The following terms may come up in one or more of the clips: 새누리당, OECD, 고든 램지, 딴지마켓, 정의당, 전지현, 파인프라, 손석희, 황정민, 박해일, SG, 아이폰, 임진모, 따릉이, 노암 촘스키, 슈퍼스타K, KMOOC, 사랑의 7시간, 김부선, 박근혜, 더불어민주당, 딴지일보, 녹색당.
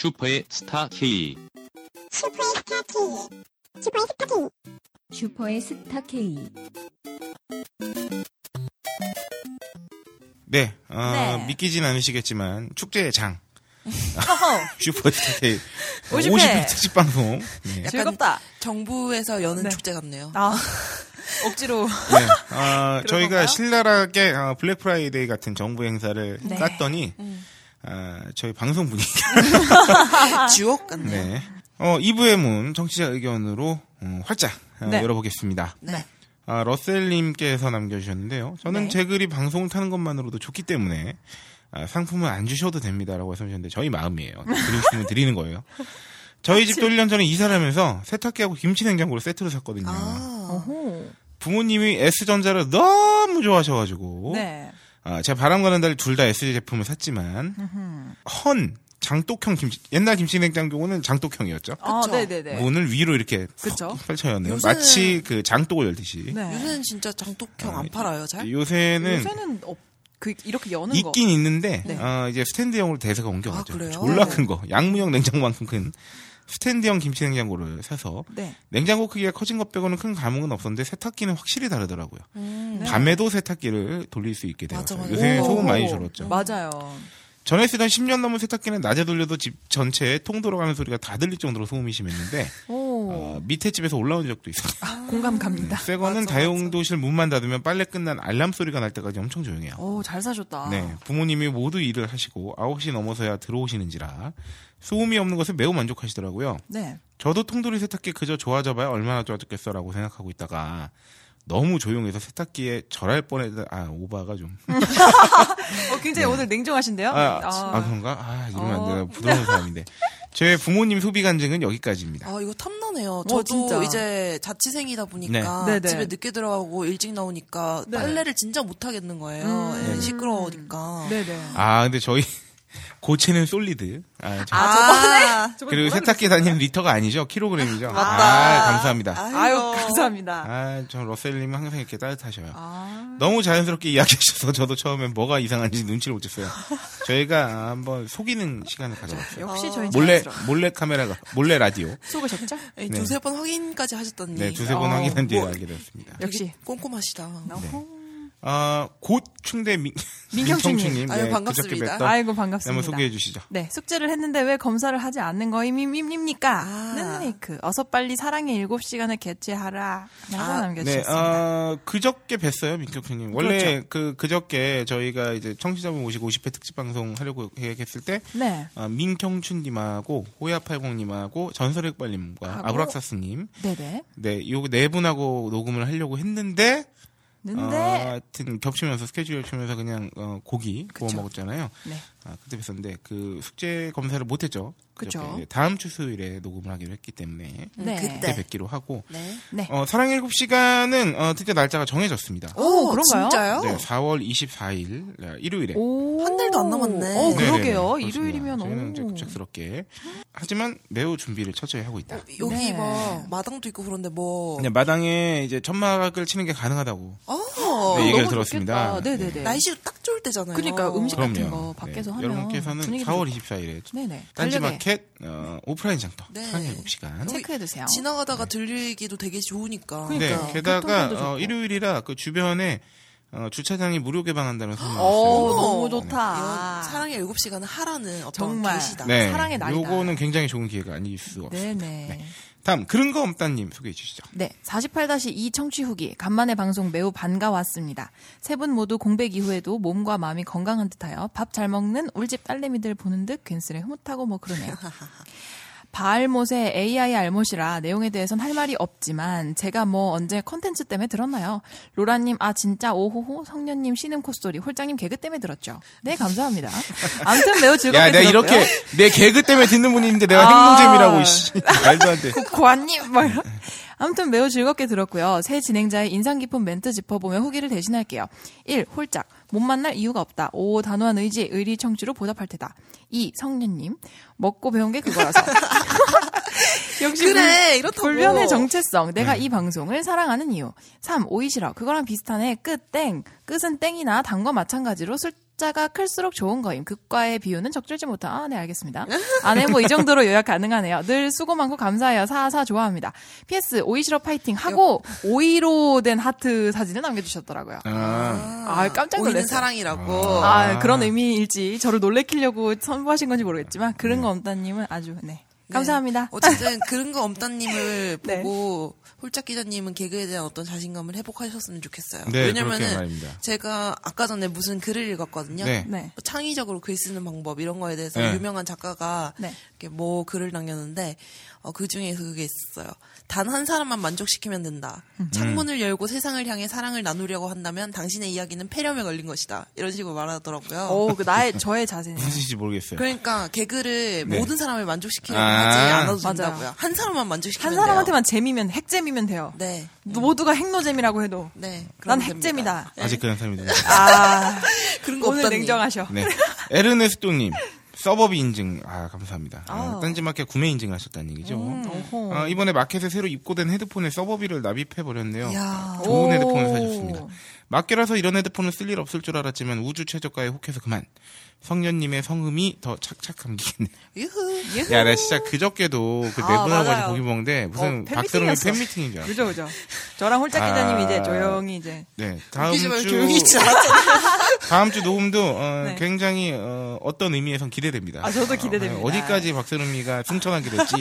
슈퍼의 스타K. 네, 네. 믿기진 않으시겠지만 축제의 장. 슈퍼스타K 50회 특집 방송. 네. 즐겁다. 정부에서 여는 축제 같네요. 아. 억지로. 네. 저희가 신랄하게 블랙 프라이데이 같은 정부 행사를 땄더니 저희 방송 분위기 지옥 같네요. 네. 2부의 문 청취자 의견으로 활짝 열어보겠습니다. 네. 러셀님께서 남겨주셨는데요. 저는 제 글이 방송을 타는 것만으로도 좋기 때문에 상품은 안 주셔도 됩니다라고 말씀하셨는데 저희 마음이에요. 드리면 드리는 거예요. 저희 집도 1년 전에 이사를 하면서 세탁기하고 김치냉장고를 세트로 샀거든요. 아. 부모님이 S전자를 너무 좋아하셔가지고 제가 바람 가는 달 둘 다 SG 제품을 샀지만 장독형 김치, 옛날 김치냉장고는 장독형이었죠. 아, 네네네. 문을 위로 이렇게 펼쳐였네요. 요새는... 마치 그 장독을 열듯이. 네. 요새는 진짜 장독형 안 팔아요, 잘? 요새는 이렇게 여는 있긴 거. 있긴 있는데, 이제 스탠드형으로 대세가 옮겨가죠. 아, 졸라 큰 거. 양문형 냉장고만큼 큰 스탠드형 김치냉장고를 사서, 냉장고 크기가 커진 것 빼고는 큰 감흥은 없었는데, 세탁기는 확실히 다르더라고요. 밤에도 세탁기를 돌릴 수 있게 되어서. 요새 소금 많이 줄었죠. 맞아요. 전에 쓰던 10년 넘은 세탁기는 낮에 돌려도 집 전체에 통 돌아가는 소리가 다 들릴 정도로 소음이 심했는데 밑에 집에서 올라온 적도 있어요. 아, 공감 갑니다. 새 거는 다용도실 문만 닫으면 빨래 끝난 알람 소리가 날 때까지 엄청 조용해요. 오, 잘 사셨다. 네, 부모님이 모두 일을 하시고 9시 넘어서야 들어오시는지라 소음이 없는 것에 매우 만족하시더라고요. 네. 저도 통돌이 세탁기 그저 좋아져봐야 얼마나 좋아졌겠어라고 생각하고 있다가 너무 조용해서 세탁기에 절할 뻔했다. 오바가 좀. 굉장히 오늘 냉정하신데요? 그런가? 이러면 안 되나. 부드러운 사람인데. 제 부모님 소비 간증은 여기까지입니다. 이거 탐나네요. 저도 진짜. 이제 자취생이다 보니까 집에 늦게 들어가고 일찍 나오니까 빨래를 진짜 못하겠는 거예요. 시끄러우니까. 근데 저희 고체는 솔리드. 저번에? 그리고 세탁기 다니는 리터가 아니죠. 킬로그램이죠. 맞다. 감사합니다. 감사합니다. 저 러셀님은 항상 이렇게 따뜻하셔요. 너무 자연스럽게 이야기하셔서 저도 처음엔 뭐가 이상한지 눈치를 못 챘어요. 저희가 한번 속이는 시간을 가져봤어요. 역시 저희 몰래 카메라가, 몰래 라디오. 속으셨죠? 네. 두세 번 확인까지 하셨더니. 네, 두세 번 확인한 뒤에 알게 되었습니다. 역시 꼼꼼하시다. 곧 충대 민경춘님. 반갑습니다. 아이고, 반갑습니다. 한번 소개해 주시죠. 네, 숙제를 했는데 왜 검사를 하지 않는 거임입니까? 는 어서 빨리 사랑의 7시간을 개최하라. 남겨주셨습니다. 그저께 뵀어요, 민경춘님. 원래 그저께 저희가 이제 청취자분 모시고 50회 특집 방송 하려고 계획했을 때, 민경춘님하고, 호야팔공님하고, 전설의빨님과 아브락사스님. 요 네 분하고 녹음을 하려고 했는데, 하여튼 겹치면서 스케줄을 겹치면서 그냥 고기 구워 먹었잖아요. 그때 뵀었는데 그 숙제 검사를 못했죠. 그렇죠. 다음 주 수요일에 녹음을 하기로 했기 때문에 그때 뵙기로 하고. 사랑의 7시간은 드디어 날짜가 정해졌습니다. 오, 그런가요? 진짜요? 네, 4월 24일 일요일에. 한 달도 안 남았네. 그러게요. 일요일이면 저희는 이제 급작스럽게. 하지만 매우 준비를 철저히 하고 있다. 여기 뭐 마당도 있고 그런데 뭐. 네, 마당에 이제 천막을 치는 게 가능하다고. 얘기를 들었습니다. 네네네. 날씨도 딱 좋을 때잖아요. 그러니까 음식 같은 거 밖에서 하면. 여러분께서는 4월 24일에 딴지마켓 오프라인 장터 사랑의 7시간 체크해두세요. 지나가다가 들리기도 되게 좋으니까. 그러니까. 게다가 일요일이라 그 주변에 주차장이 무료 개방한다는 소문이 있어요. 너무 좋다. 사랑의 7시간은 하라는 어떤 뜻이다. 사랑의 날이다. 요거는 굉장히 좋은 기회가 아닐 수 없습니다. 다음 그런 거 없다님 소개해 주시죠. 네, 48-2 청취 후기 간만에 방송 매우 반가웠습니다. 세 분 모두 공백 이후에도 몸과 마음이 건강한 듯하여 밥 잘 먹는 울집 딸내미들 보는 듯 괜스레 흐뭇하고 뭐 그러네요. 바알못의 AI 알못이라 내용에 대해선 할 말이 없지만 제가 뭐 언제 컨텐츠 때문에 들었나요? 로라님 진짜 오호호 성년님 신음 콧소리 홀장님 개그 때문에 들었죠. 네 감사합니다. 아무튼 매우 즐겁게 들었고요. 내가 이렇게 내 개그 때문에 듣는 분이 있는데 내가 행동잼이라고 이씨 말도 안 돼. 고아님 뭐 이런. 아무튼 매우 즐겁게 들었고요. 새 진행자의 인상 깊은 멘트 짚어보며 후기를 대신할게요. 1. 홀짝. 못 만날 이유가 없다. 5. 단호한 의리 청취로 보답할 테다. 2. 성년님. 먹고 배운 게 그거라서. 역시 그래 이렇다고. 불변의 정체성. 내가 이 방송을 사랑하는 이유. 3. 오이시러. 그거랑 비슷하네. 끝. 땡. 끝은 땡이나 단과 마찬가지로 숫자가 클수록 좋은 거임. 극과의 비유는 적절치 못한. 아, 네, 알겠습니다. 아, 네, 뭐 이 정도로 요약 가능하네요. 늘 수고 많고 감사해요. 사사 좋아합니다. PS 오이시러 파이팅 하고 오이로 된 하트 사진을 남겨주셨더라고요. 아, 깜짝 놀랐어요. 오이는 사랑이라고. 아, 그런 의미일지 저를 놀래키려고 선보하신 건지 모르겠지만 그런 거 엄따님은 아주 네. 네. 감사합니다. 어쨌든 그런 거 엄따님을 네. 보고 홀짝 기자님은 개그에 대한 어떤 자신감을 회복하셨으면 좋겠어요. 네, 왜냐면은 제가 아까 전에 무슨 글을 읽었거든요. 네. 네. 창의적으로 글 쓰는 방법 이런 거에 대해서 네. 유명한 작가가 네. 이렇게 뭐 글을 남겼는데 그 중에서 그게 있었어요. 단 한 사람만 만족시키면 된다. 창문을 열고 세상을 향해 사랑을 나누려고 한다면 당신의 이야기는 폐렴에 걸린 것이다. 이런 식으로 말하더라고요. 오, 그 나의 저의 자세는 무슨지 모르겠어요. 그러니까 개그를 네. 모든 사람을 만족시키려고 하지 않아도 된다고요. 맞아요. 한 사람만 만족시키면 돼요. 한 사람한테만 재미면 핵재미면 돼요. 네. 모두가 핵노잼이라고 해도 네. 난 핵재미다. 네. 아직 그런 사람이 아, 그런 거 오늘 없다니. 냉정하셔. 네. 에르네스토님. 서버비 인증, 아, 감사합니다. 딴지마켓 구매 인증을 하셨다는 얘기죠. 이번에 마켓에 새로 입고된 헤드폰에 서버비를 납입해버렸네요. 야. 좋은 오. 헤드폰을 사줬습니다. 마켓라서 이런 헤드폰을 쓸 일 없을 줄 알았지만 우주 최저가에 혹해서 그만. 성년님의 성음이 더 착착 감기겠네요. 유후. 야, 나 진짜 그저께도 그 내분하고 같이 고기 먹는데 무슨 박서롬이 팬미팅인 줄 알았어. 그죠. 저랑 홀짝 기자님이 이제 조용히 이제. 네. 다음 주 녹음도 네. 굉장히 어떤 의미에선 기대됩니다. 아, 저도 기대됩니다. 어디까지 박서롬이가 승천하게 될지.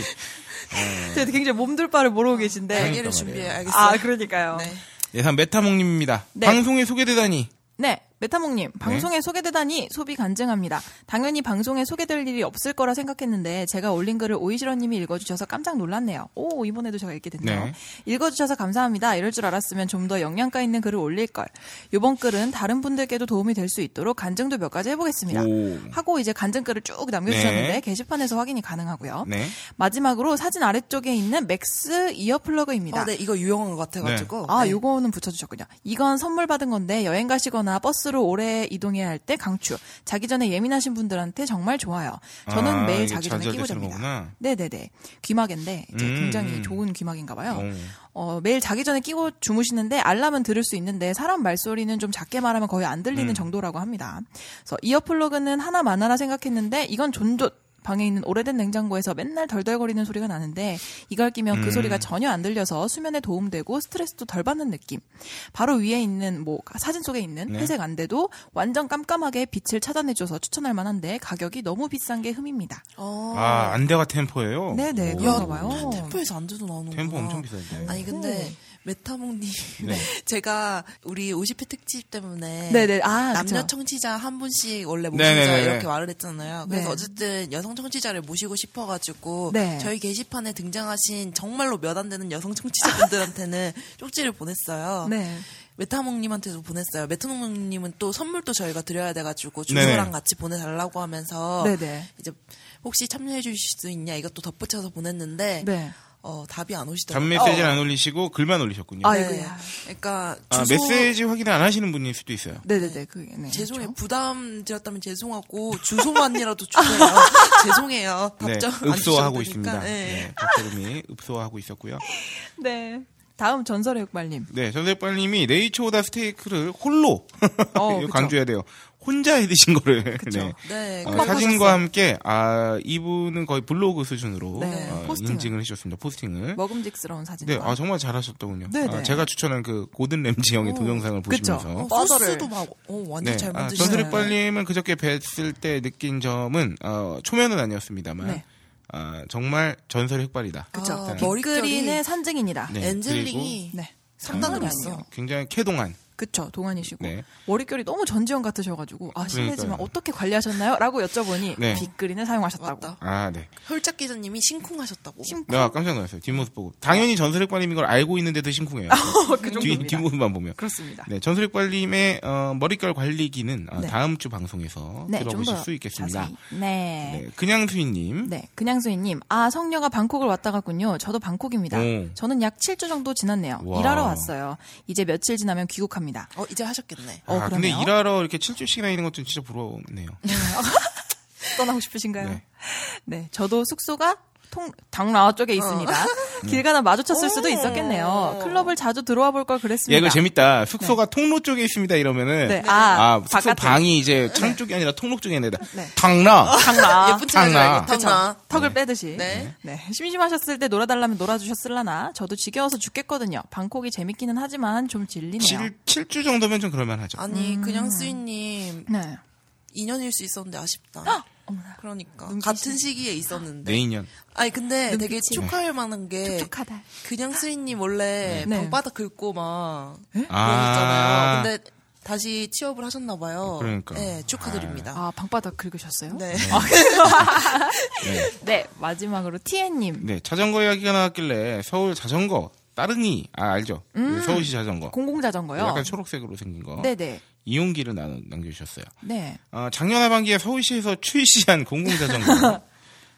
저도 굉장히 몸둘 바를 모르고 계신데. 강의를 준비해 알겠어요. 아, 그러니까요. 네. 예상 메타몽님입니다. 네. 방송에 소개되다니. 네. 메타몽님, 방송에 네? 소개되다니 소비 간증합니다. 당연히 방송에 소개될 일이 없을 거라 생각했는데 제가 올린 글을 오이시러님이 읽어주셔서 깜짝 놀랐네요. 오, 이번에도 제가 읽게 됐네요. 네. 읽어주셔서 감사합니다. 이럴 줄 알았으면 좀 더 영양가 있는 글을 올릴 걸. 이번 글은 다른 분들께도 도움이 될 수 있도록 간증도 몇 가지 해보겠습니다. 오. 하고 이제 간증글을 쭉 남겨주셨는데 네. 게시판에서 확인이 가능하고요. 네. 마지막으로 사진 아래쪽에 있는 맥스 이어플러그입니다. 네, 이거 유용한 것 같아가지고. 네. 아, 요거는 붙여주셨군요. 이건 선물 받은 건데 여행 가시거나 버스 로 오래 이동해야 할 때 강추. 자기 전에 예민하신 분들한테 정말 좋아요. 저는 매일 자기 전에 끼고 잡니다. 네네네. 귀마개인데 이제 굉장히 좋은 귀마개인가 봐요. 매일 자기 전에 끼고 주무시는데 알람은 들을 수 있는데 사람 말소리는 좀 작게 말하면 거의 안 들리는 정도라고 합니다. 그래서 이어플러그는 하나 생각했는데 이건 존존. 방에 있는 오래된 냉장고에서 맨날 덜덜거리는 소리가 나는데 이걸 끼면 그 소리가 전혀 안 들려서 수면에 도움되고 스트레스도 덜 받는 느낌. 바로 위에 있는 뭐 사진 속에 있는 네. 회색 안대도 완전 깜깜하게 빛을 찾아내줘서 추천할 만한데 가격이 너무 비싼 게 흠입니다. 아, 안대가 템포예요? 네네. 그런가 봐요. 템포에서 안대도 나오는구나. 템포 엄청 비싸요. 아니 근데 메타몽님 네. 제가 우리 50회 특집 때문에 네네. 아, 남녀 그쵸. 청취자 한 분씩 원래 모시자 네네네. 이렇게 말을 했잖아요. 그래서 네. 어쨌든 여성 청취자를 모시고 싶어가지고 네. 저희 게시판에 등장하신 정말로 몇 안 되는 여성 청취자분들한테는 쪽지를 보냈어요. 네. 메타몽님한테도 보냈어요. 메타몽님은 또 선물도 저희가 드려야 돼가지고 주소랑 네네. 같이 보내달라고 하면서 네네. 이제 혹시 참여해 주실 수 있냐 이것도 덧붙여서 보냈는데 네. 답이 안 오시더라고요. 단메시지를 안 올리시고 글만 올리셨군요. 아이고야. 그러니까 메시지 확인을 안 하시는 분일 수도 있어요. 네네네. 그게 네. 죄송해요. 그렇죠? 부담드렸다면 죄송하고 주소만이라도 주세요. 죄송해요. 답장 네. 안 읍소하고 있습니다. 네. 박세금이 네. 읍소하고 있었고요. 네. 다음 전설의 육발님. 네. 전설의 육발님이 네이처 오다 스테이크를 홀로 강조해야 돼요. 혼자 해드신 거를 네. 네, 사진과 함께 이분은 거의 블로그 수준으로 네, 인증을 해주셨습니다. 포스팅을 먹음직스러운 사진. 네, 아 정말 잘하셨더군요. 네, 네. 제가 추천한 그 고든 램지 형의 동영상을 보시면서 소스도 막 완전 네. 잘 만드시네요. 전설의빨님은 그저께 뵀을 때 느낀 점은 초면은 아니었습니다만. 네. 정말 전설의 흑발이다. 그쵸. 머리끄린의 산증인이다. 네. 엔젤링이 네. 상당히 있어. 굉장히 쾌동한. 그쵸. 동안이시고. 네. 머릿결이 너무 전지현 같으셔가지고 실례지만 어떻게 관리하셨나요? 라고 여쭤보니 네. 빅그린을 사용하셨다고. 맞다. 아, 네. 홀짝 기자님이 심쿵하셨다고. 심쿵. 야, 깜짝 놀랐어요. 뒷모습 보고. 당연히 전설익발님인 걸 알고 있는데도 심쿵해요. 그 뒷모습만 보면. 그렇습니다. 네, 전설익발님의 머릿결 관리기는 네. 다음 주 방송에서 네, 들어보실 수 있겠습니다. 자세히. 네. 네. 그냥수인님. 네. 그냥수인님. 아, 성녀가 방콕을 왔다 갔군요. 저도 방콕입니다. 저는 약 7주 정도 지났네요. 와. 일하러 왔어요. 이제 며칠 지나면 귀국합니다. 이제 하셨겠네. 근데 일하러 이렇게 7주씩이나 있는 것도 진짜 부럽네요. 떠나고 싶으신가요? 네. 네. 저도 숙소가 당나와 쪽에 있습니다. 길 가다 마주쳤을 수도 있었겠네요. 클럽을 자주 들어와 볼 걸 그랬습니다. 예, 이거 재밌다. 숙소가 통로 쪽에 있습니다. 이러면은 네. 아 숙소 방이 이제 창 쪽이 아니라 통로 쪽에 있는데 탕나 예쁜 탕나 탕나 턱을 빼듯이 네. 심심하셨을 때 놀아달라면 놀아주셨을라나. 저도 지겨워서 죽겠거든요. 방콕이 재밌기는 하지만 좀 질리네요. 7주 정도면 좀 그럴만하죠. 아니 그냥 수인님 2년일 수 있었는데 아쉽다. 그러니까 같은 시기에 있었는데 내년. 아니 근데 되게 축하할 만한 게 촉촉하다. 그냥 수인님 원래 방바닥 긁고 막 그러셨잖아요. 근데 다시 취업을 하셨나 봐요. 그러니까. 네, 축하드립니다. 아 방바닥 긁으셨어요? 네. 네 마지막으로 TN님. 네 자전거 이야기가 나왔길래 서울 자전거 따릉이 알죠? 서울시 자전거. 공공 자전거요. 약간 초록색으로 생긴 거. 네네. 이용기를 남겨주셨어요. 네. 작년 하반기에 서울시에서 출시한 공공자전거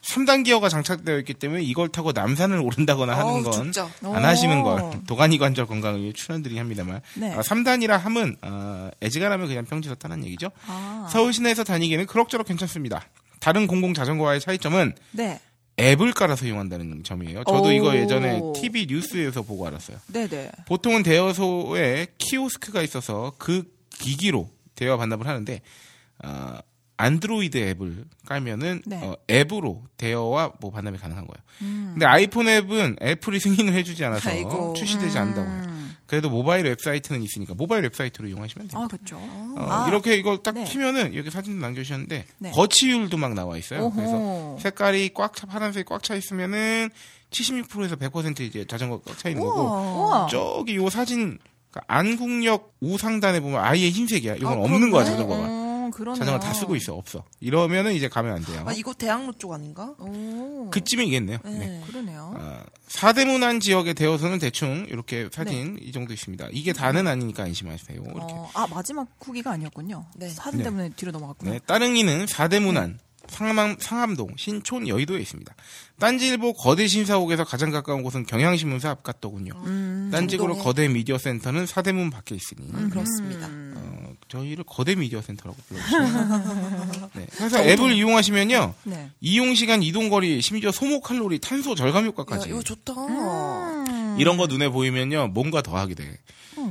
3단 기어가 장착되어 있기 때문에 이걸 타고 남산을 오른다거나 하는 건 안 하시는 걸 도가니 관절 건강을 위해 추천드리긴 합니다만 3단이라 함은 애지간하면 그냥 평지에서 타는 얘기죠. 서울 시내에서 다니기에는 그럭저럭 괜찮습니다. 다른 공공자전거와의 차이점은 앱을 깔아서 이용한다는 점이에요. 저도 이거 예전에 TV 뉴스에서 보고 알았어요. 네네. 보통은 대여소에 키오스크가 있어서 그 기기로 대화 반납을 하는데 안드로이드 앱을 깔면은 앱으로 대화와 뭐 반납이 가능한 거예요. 근데 아이폰 앱은 애플이 승인을 해주지 않아서 출시되지 않는다고 해요. 그래도 모바일 웹사이트는 있으니까 모바일 웹사이트로 이용하시면 됩니다. 아 그렇죠. 이렇게 이걸 딱 키면은 여기 사진도 남겨주셨는데 거치율도 막 나와 있어요. 오호. 그래서 색깔이 파란색이 꽉 차 있으면은 76%에서 100% 이제 자전거 꽉 차 있는 거고 저기 요 사진. 안국역 우상단에 보면 아예 흰색이야. 이건 없는 거야, 자전거가. 자전거 다 쓰고 있어, 없어. 이러면은 이제 가면 안 돼요. 아, 이거 대학로 쪽 아닌가? 그쯤이겠네요. 네. 그러네요. 사대문안 지역에 대여서는 대충 이렇게 사진 이 정도 있습니다. 이게 다는 아니니까 안심하세요. 이렇게. 마지막 후기가 아니었군요. 사진 때문에 뒤로 넘어갔군요. 따릉이는 사대문안. 상암동, 신촌, 여의도에 있습니다. 딴지일보 거대 신사옥에서 가장 가까운 곳은 경향신문사 앞 같더군요. 딴지구로 거대 미디어센터는 사대문 밖에 있으니 그렇습니다. 저희를 거대 미디어센터라고 불러주시네요. 그래서 앱을 이용하시면요, 이용 시간, 이동 거리, 심지어 소모 칼로리, 탄소 절감 효과까지. 이거 좋다. 이런 거 눈에 보이면요, 뭔가 더 하게 돼.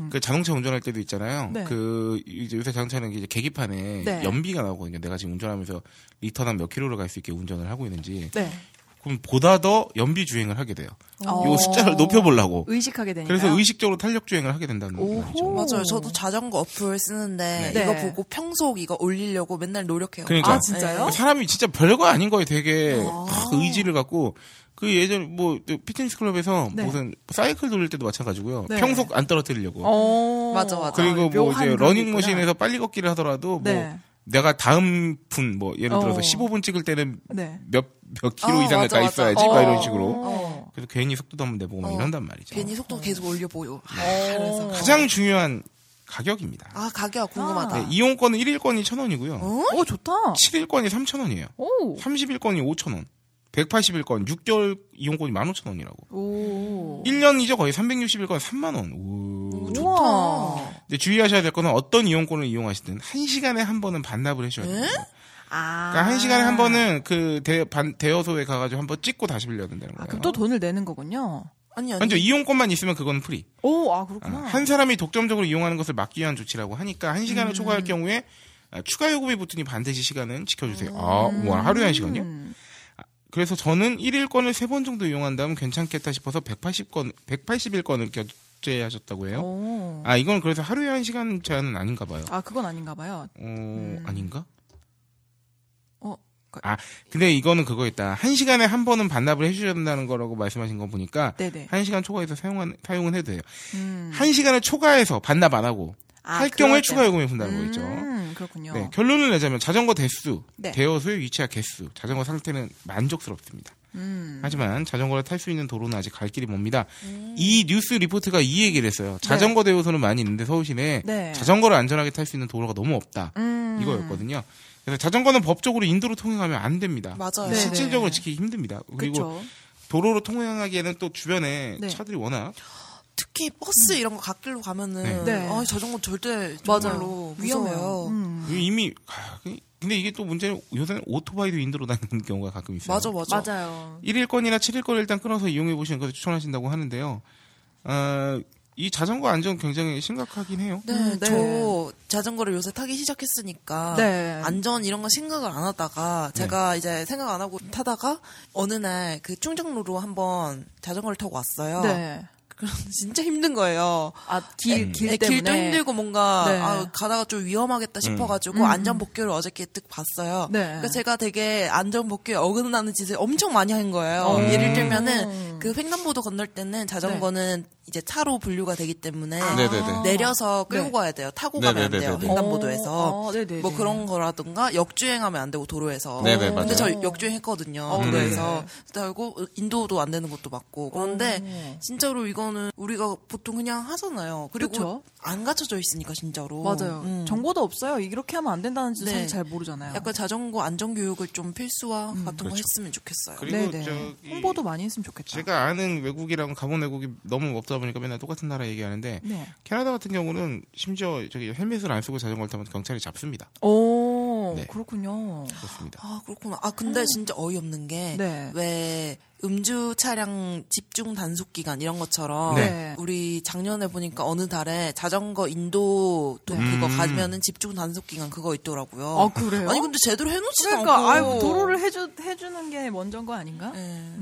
그 자동차 운전할 때도 있잖아요. 그 이제 요새 자동차는 이제 계기판에 연비가 나오거든요. 내가 지금 운전하면서 리터당 몇 킬로를 갈 수 있게 운전을 하고 있는지. 그럼 보다 더 연비 주행을 하게 돼요. 이 숫자를 높여보려고 의식하게 되니까. 그래서 의식적으로 탄력 주행을 하게 된다는 거죠. 맞아요. 저도 자전거 어플 쓰는데 이거 보고 평속 이거 올리려고 맨날 노력해요. 그러니까. 아 진짜요? 사람이 진짜 별거 아닌 거에 되게 의지를 갖고. 그 예전 뭐 피트니스 클럽에서 무슨 사이클 돌릴 때도 마찬가지고요. 평속 안 떨어뜨리려고. 맞아. 그리고 뭐 이제 러닝머신에서 빨리 걷기를 하더라도 뭐 내가 다음 분 뭐 예를 들어서 15분 찍을 때는 몇 킬로 이상을 가 있어야지 막 이런 식으로. 그래서 괜히 속도도 한번 내보고 막 이런단 말이죠. 괜히 속도 계속 올려보여. 그래서 가장 중요한 가격입니다. 아 가격 궁금하다. 이용권은 1일권이 1,000원이고요. 오 좋다. 7일권이 3,000원이에요. 30일권이 5,000원. 180일권 6개월 이용권이 15,000원이라고. 1년이죠. 거의 360일권 3만원. 오, 좋다. 근데 주의하셔야 될 거는 어떤 이용권을 이용하시든 1시간에 한 번은 반납을 해줘야 됩니다. 그러니까 1시간에 한 번은 그 대여소에 가가지고 한번 찍고 다시 빌려야 된다는 거예요. 그럼 또 돈을 내는 거군요. 아니요. 이용권만 있으면 그건 프리. 그렇구나. 한 사람이 독점적으로 이용하는 것을 막기 위한 조치라고 하니까 1시간을 초과할 경우에 추가 요금이 붙으니 반드시 시간은 지켜주세요. 하루에 1시간이요? 그래서 저는 1일권을 3번 정도 이용한다면 괜찮겠다 싶어서 180일권을 결제하셨다고 해요. 이건 그래서 하루에 1시간 제한은 아닌가 봐요. 그건 아닌가 봐요. 아닌가? 근데 이거는 그거 있다. 1시간에 한 번은 반납을 해주셔야 된다는 거라고 말씀하신 거 보니까 1시간 초과해서 사용은 해도 돼요. 1시간을 초과해서 반납 안 하고 할 경우에 추가 요금이 분다는 거겠죠. 그렇군요. 네, 결론을 내자면 자전거 대수, 대여소의 위치와 개수, 자전거 상태는 만족스럽습니다. 하지만 자전거를 탈 수 있는 도로는 아직 갈 길이 멉니다. 이 뉴스 리포트가 이 얘기를 했어요. 자전거 대여소는 많이 있는데 서울시내 자전거를 안전하게 탈 수 있는 도로가 너무 없다. 이거였거든요. 그래서 자전거는 법적으로 인도로 통행하면 안 됩니다. 맞아요. 실질적으로 지키기 힘듭니다. 그리고 그쵸. 도로로 통행하기에는 또 주변에 차들이 워낙 특히 버스 이런 거 갓길로 가면은 자전거 절대 정말로 위험해요. 이미 근데 이게 또 문제는 요새는 오토바이도 인도로 다니는 경우가 가끔 있어요. 맞아. 맞아요. 1일권이나 7일권을 일단 끊어서 이용해 보시는 것을 추천하신다고 하는데요. 이 자전거 안전 굉장히 심각하긴 해요. 네. 저 자전거를 요새 타기 시작했으니까 네. 안전 이런 거 생각을 안 하다가 제가 이제 생각 안 하고 타다가 어느 날 그 충정로로 한번 자전거를 타고 왔어요. 네. 진짜 힘든 거예요. 아, 길 때문에. 길도 힘들고 뭔가 가다가 좀 위험하겠다 싶어가지고 안전복귀를 어저께 뜩 봤어요. 네. 그러니까 제가 되게 안전복귀에 어긋나는 짓을 엄청 많이 한 거예요. 예를 들면은 그 횡단보도 건널 때는 자전거는 이제 차로 분류가 되기 때문에 내려서 끌고 가야 돼요. 타고 가면 안 돼요. 횡단보도에서. 뭐 그런 거라든가 역주행하면 안 되고 도로에서. 근데 저 역주행했거든요. 도로에서. 그리고 인도도 안 되는 것도 맞고. 그런데 진짜로 이거는 우리가 보통 그냥 하잖아요. 그리고 그쵸? 안 갖춰져 있으니까 진짜로. 맞아요. 정보도 없어요. 이렇게 하면 안 된다는지 사실 잘 모르잖아요. 약간 자전거 안전교육을 좀 필수화 같은 거 했으면 좋겠어요. 그리고 홍보도 많이 했으면 좋겠다. 제가 아는 외국이랑 가본 외국이 너무 없다 보니까 맨날 똑같은 나라 얘기하는데 캐나다 같은 경우는 심지어 저기 헬멧을 안 쓰고 자전거를 타면 경찰이 잡습니다. 오, 그렇군요. 그렇습니다. 아, 그렇구나. 아, 근데 진짜 어이없는 게 왜 음주 차량 집중 단속 기간 이런 것처럼 우리 작년에 보니까 어느 달에 자전거 인도도 그거 가면은 집중 단속 기간 그거 있더라고요. 아, 그래요? 아니 근데 제대로 해놓지도 않고. 아유, 도로를 해주는 게 먼저인 거 아닌가? 네.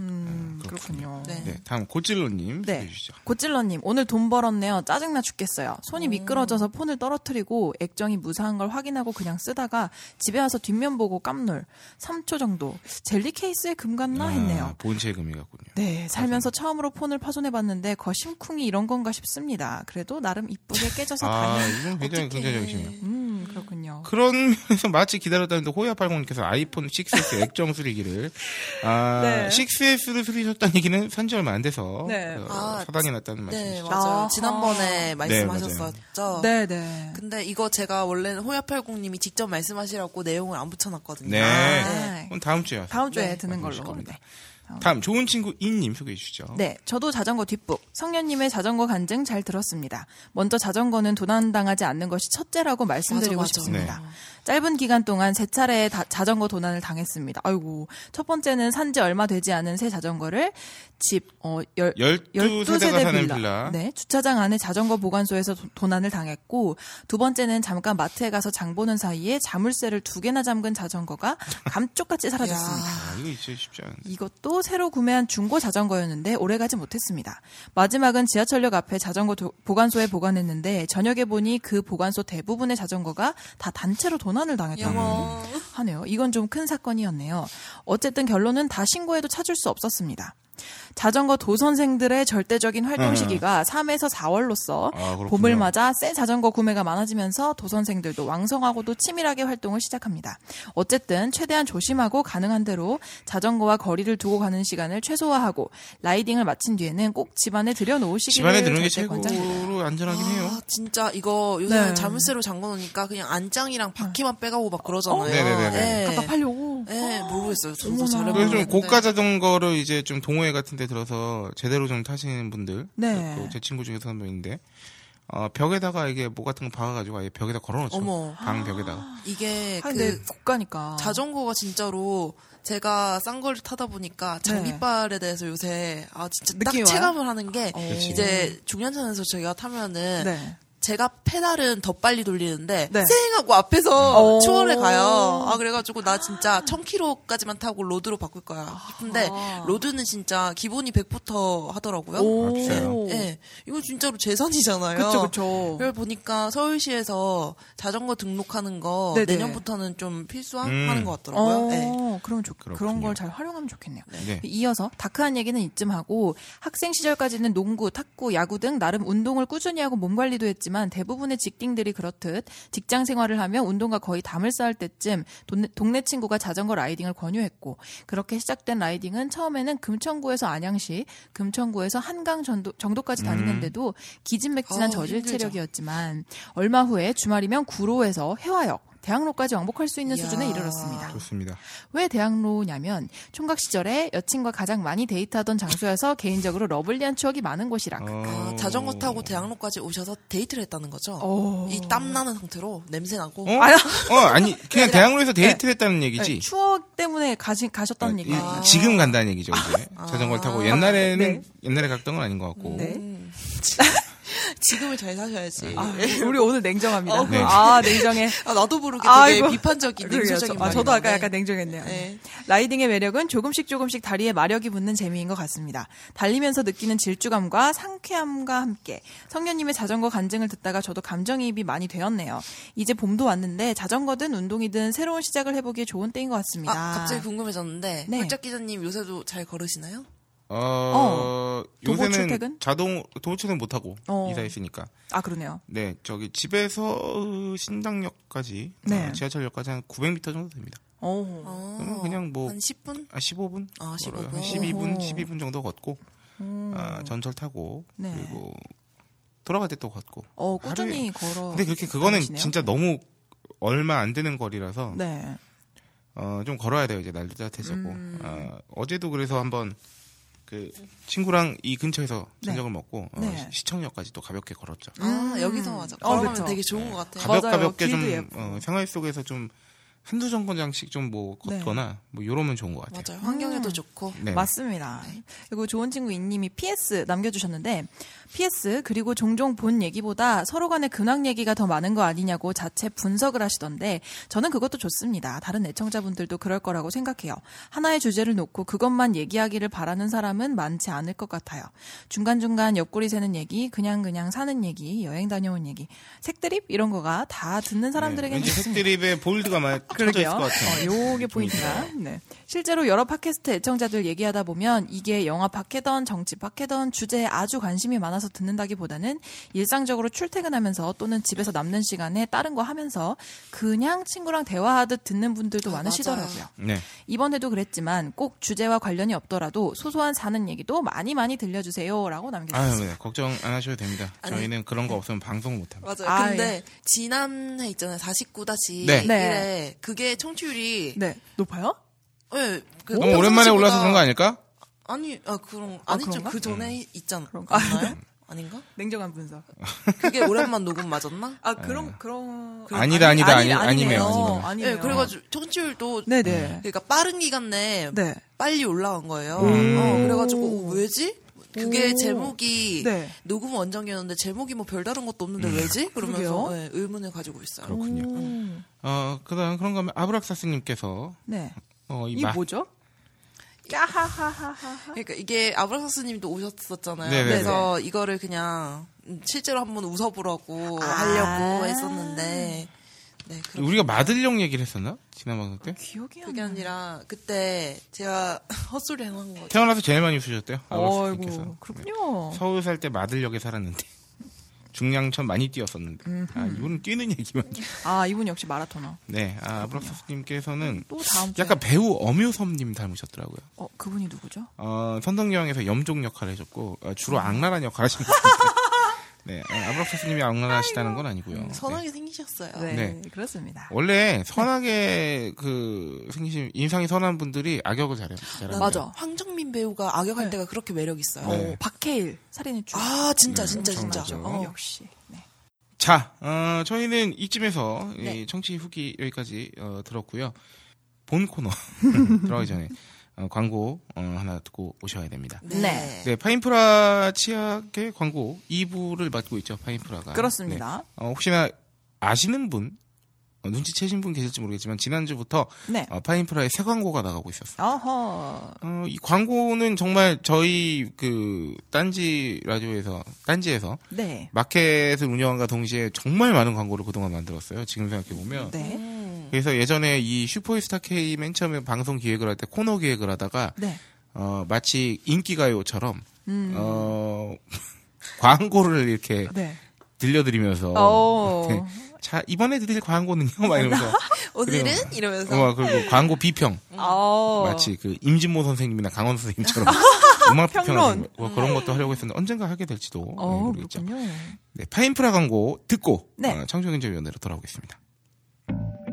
그렇군요. 네, 다음 고찔러님 해주시죠. 고찔러님 오늘 돈 벌었네요. 짜증나 죽겠어요. 손이 미끄러져서 폰을 떨어뜨리고 액정이 무사한 걸 확인하고 그냥 쓰다가 집에 와서 뒷면 보고 깜놀. 3초 정도 젤리 케이스에 금 갔나 했네요. 본체 금이 갔군요. 네, 살면서 처음으로 폰을 파손해봤는데 거 심쿵이 이런 건가 싶습니다. 그래도 나름 이쁘게 깨져서 다행이에요. 아, 이건 굉장히 긍정적이시네요. 그렇군요. 그런 면에서 마치 기다렸다는데 호야팔공님께서 아이폰 6S 액정 수리기를 6S를 수리셨 딴 얘기는 산지 얼마 안 돼서 사단이 났다는 말씀이시죠. 네, 맞아요. 아, 지난번에 말씀하셨었죠. 네네. 근데 이거 제가 원래는 호야팔공님이 직접 말씀하시라고 내용을 안 붙여놨거든요. 네. 그럼 다음 주에 드는 걸로. 겁니다. 다음 좋은 친구 인님 소개해 주시죠. 네, 저도 자전거 뒷북 성년님의 자전거 간증 잘 들었습니다. 먼저 자전거는 도난당하지 않는 것이 첫째라고 말씀드리고 싶습니다. 네. 짧은 기간 동안 세 차례의 자전거 도난을 당했습니다. 아이고, 첫 번째는 산지 얼마 되지 않은 새 자전거를 집 12세대가 사는 빌라. 네, 주차장 안에 자전거 보관소에서 도난을 당했고, 두 번째는 잠깐 마트에 가서 장 보는 사이에 자물쇠를 2개나 잠근 자전거가 감쪽같이 사라졌습니다. 이거 진짜 쉽지 않은데. 이것도 새로 구매한 중고 자전거였는데 오래가지 못했습니다. 마지막은 지하철역 앞에 자전거 보관소에 보관했는데 저녁에 보니 그 보관소 대부분의 자전거가 다 단체로 도난을 당했다고 하네요. 이건 좀 큰 사건이었네요. 어쨌든 결론은 다 신고해도 찾을 수 없었습니다. 자전거 도선생들의 절대적인 활동 시기가 3에서 4월로서 봄을 맞아 새 자전거 구매가 많아지면서 도선생들도 왕성하고도 치밀하게 활동을 시작합니다. 어쨌든 최대한 조심하고 가능한 대로 자전거와 거리를 두고 가는 시간을 최소화하고 라이딩을 마친 뒤에는 꼭 집안에 들여놓으시기를. 집안에 들여놓는 게 최고로 안전하긴 해요. 아, 진짜 이거 요새 자물쇠로 잠궈놓으니까 그냥 안장이랑 바퀴만 빼가고 막 그러잖아요. 네네네. 갖다 팔려고. 네, 모르겠어요. 저도 잘해보는데. 그래서 좀 고가 자전거를 이제 좀 동호회 같은 데 들어서 제대로 좀 타시는 분들, 제 친구 중에서 한 분인데 벽에다가 이게 뭐 같은 거 박아가지고 아예 벽에다 걸어놓죠. 방 벽에다가. 이게 그 고가니까 자전거가 진짜로 제가 싼 걸 타다 보니까 장비빨에 대해서 요새 진짜 딱 체감을 하는 게 이제 중년차에서 저희가 타면은. 제가 페달은 더 빨리 돌리는데 쌩하고 앞에서 추월해 가요. 아, 그래가지고 나 진짜 1000km까지만 타고 로드로 바꿀 거야 싶은데 로드는 진짜 기본이 100부터 하더라고요. 네. 이거 진짜로 재산이잖아요. 그렇죠. 그걸 보니까 서울시에서 자전거 등록하는 거 내년부터는 좀 필수화하는 것 같더라고요. 네. 그럼 그런 걸 잘 활용하면 좋겠네요. 네. 이어서 다크한 얘기는 이쯤 하고, 학생 시절까지는 농구, 탁구, 야구 등 나름 운동을 꾸준히 하고 몸 관리도 했지 만 대부분의 직딩들이 그렇듯 직장 생활을 하며 운동과 거의 담을 쌓을 때쯤 동네 친구가 자전거 라이딩을 권유했고, 그렇게 시작된 라이딩은 처음에는 금천구에서 안양시, 금천구에서 한강 정도까지 다니는데도 기진맥진한 저질 체력이었지만 얼마 후에 주말이면 구로에서 해화역, 대학로까지 왕복할 수 있는 수준에 이르렀습니다. 좋습니다. 왜 대학로냐면 총각 시절에 여친과 가장 많이 데이트하던 장소여서 개인적으로 러블리한 추억이 많은 곳이라. 아, 자전거 타고 대학로까지 오셔서 데이트를 했다는 거죠. 이 땀나는 상태로 냄새나고. 아니 그냥 대학로에서 데이트를 했다는 얘기지. 네, 추억 때문에 가셨다는 얘기. 지금 간다는 얘기죠. 이제. 자전거를 타고. 옛날에는 네. 옛날에 갔던 건 아닌 것 같고. 네. 지금을 잘 사셔야지. 아, 우리 오늘 냉정합니다. 네. 아, 냉정해. 아, 나도 모르게 되게 비판적인, 냉소적인. 아, 저도 아까 약간 냉정했네요. 네. 라이딩의 매력은 조금씩 다리에 마력이 붙는 재미인 것 같습니다. 달리면서 느끼는 질주감과 상쾌함과 함께 성녀님의 자전거 간증을 듣다가 저도 감정이입이 많이 되었네요. 이제 봄도 왔는데 자전거든 운동이든 새로운 시작을 해보기에 좋은 때인 것 같습니다. 아, 갑자기 궁금해졌는데 박작 기자님 요새도 잘 걸으시나요? 요새는 출퇴근? 도보 출퇴근 못 하고 이사했으니까. 아, 그러네요. 네, 저기 집에서 신당역까지 지하철역까지 한 900m 정도 됩니다. 그러면 그냥 뭐 한 10분? 아, 15분? 아, 15분. 한 12분 정도 걷고 전철 타고 그리고 돌아갈 때 또 걷고. 꾸준히 걸어. 근데 그렇게 그거는 다니시네요? 진짜 너무 얼마 안 되는 거리라서 좀 걸어야 돼요. 이제 날도 따뜻해지고. 어제도 그래서 한번 그 친구랑 이 근처에서 저녁을 먹고 시청역까지 또 가볍게 걸었죠. 아, 여기서 맞아. 걸으면 되게 좋은 것 같아요. 가볍게 좀 생활 속에서 좀 한두 정거장씩 좀 뭐 걷거나 뭐 이러면 좋은 것 같아요. 맞아요. 환경에도 좋고. 네. 맞습니다. 그리고 좋은 친구 인님이 PS 남겨주셨는데 PS 그리고 종종 본 얘기보다 서로 간의 근황 얘기가 더 많은 거 아니냐고 자체 분석을 하시던데 저는 그것도 좋습니다. 다른 애청자분들도 그럴 거라고 생각해요. 하나의 주제를 놓고 그것만 얘기하기를 바라는 사람은 많지 않을 것 같아요. 중간중간 옆구리 새는 얘기, 그냥 사는 얘기, 여행 다녀온 얘기, 색드립 이런 거가 다 듣는 사람들에게는 좋습니다. 색드립에 볼드가 많이 쳐져 있을 것 같아요. 요게 포인트가. 네. 실제로 여러 팟캐스트 애청자들 얘기하다 보면 이게 영화 팟캐던 정치 팟캐던 주제에 아주 관심이 많아 서 듣는다기보다는 일상적으로 출퇴근하면서 또는 집에서 남는 시간에 다른 거 하면서 그냥 친구랑 대화하듯 듣는 분들도 많으시더라고요. 네. 이번에도 그랬지만 꼭 주제와 관련이 없더라도 소소한 사는 얘기도 많이 들려주세요라고 남겨주셨습니다. 걱정 안 하셔도 됩니다. 저희는 그런 거 없으면 방송 못합니다. 맞아요. 근데 지난해 있잖아요. 49-1에 그게 청취율이 높아요? 네. 너무 오랜만에 올라서 그런 거 아닐까? 아니죠. 그 전에 있잖아. 아닌가? 냉정한 분석. 그게 오랜만 녹음 맞았나? 아니네요. 네, 그래가지고 청취율도 그러니까 빠른 기간 내에 빨리 올라온 거예요. 그래가지고 왜지? 그게 제목이 녹음 원정이었는데 제목이 뭐 별다른 것도 없는데 왜지? 그러면서 의문을 가지고 있어요. 그렇군요. 그다음 그런가 하면 아브락사스님께서 이게 뭐죠? 그러니까 이게 아브라사스님도 오셨었잖아요. 그래서 이거를 그냥 실제로 한번 웃어보라고 하려고 했었는데 우리가 마들령 얘기를 했었나? 지난 방송 때? 기억이 안 나. 그게 아니라 그때 제가 헛소리 한 거죠. 태어나서 제일 많이 웃으셨대요. 아브라사스님께서. 그렇군요. 서울 살 때 마들역에 살았는데 중량천 많이 뛰었었는데. 아, 이분은 뛰는 얘기만. 아, 이분 역시 마라토너. 네. 아, 아브락사스님께서는 약간 배우 엄유섭님 닮으셨더라고요. 그분이 누구죠? 선덕여왕에서 염종 역할을 해줬고 주로 악랄한 역할을 하시는 분이에요. 네. 아브락사스님이 악랄하시다는 건 아니고요. 선하게 생기셨어요. 네, 그렇습니다. 원래 선하게 생기신 인상이 선한 분들이 악역을 잘해요. 맞아. 황정민 배우가 악역할 때가 그렇게 매력 있어요. 박해일 살인의 추억. 아, 진짜. 역시. 네. 자, 저희는 이쯤에서 청취 후기 여기까지 들었고요. 본 코너 들어가기 전에 광고 하나 듣고 오셔야 됩니다. 네. 파인프라 치약의 광고 2부를 맡고 있죠. 파인프라가. 그렇습니다. 네. 혹시나 아시는 분, 눈치채신 분 계실지 모르겠지만 지난주부터 파인프라의 새 광고가 나가고 있었어요. 이 광고는 정말 저희 딴지 라디오에서 딴지에서 마켓을 운영한과 동시에 정말 많은 광고를 그동안 만들었어요. 지금 생각해보면. 그래서 예전에 이 슈퍼스타K 맨 처음에 방송 기획을 할 때 코너 기획을 하다가 마치 인기가요처럼 광고를 이렇게 들려드리면서 자, 이번에 드릴 광고는요? 막 이러면서. 오늘은? 이러면서. 그리고 광고 비평. 마치 임진모 선생님이나 강원 선생님처럼. 음악 비평. 그런 것도 하려고 했었는데 언젠가 하게 될지도 모르겠죠. 파인프라 광고 듣고 청소년자 위원회로 돌아오겠습니다.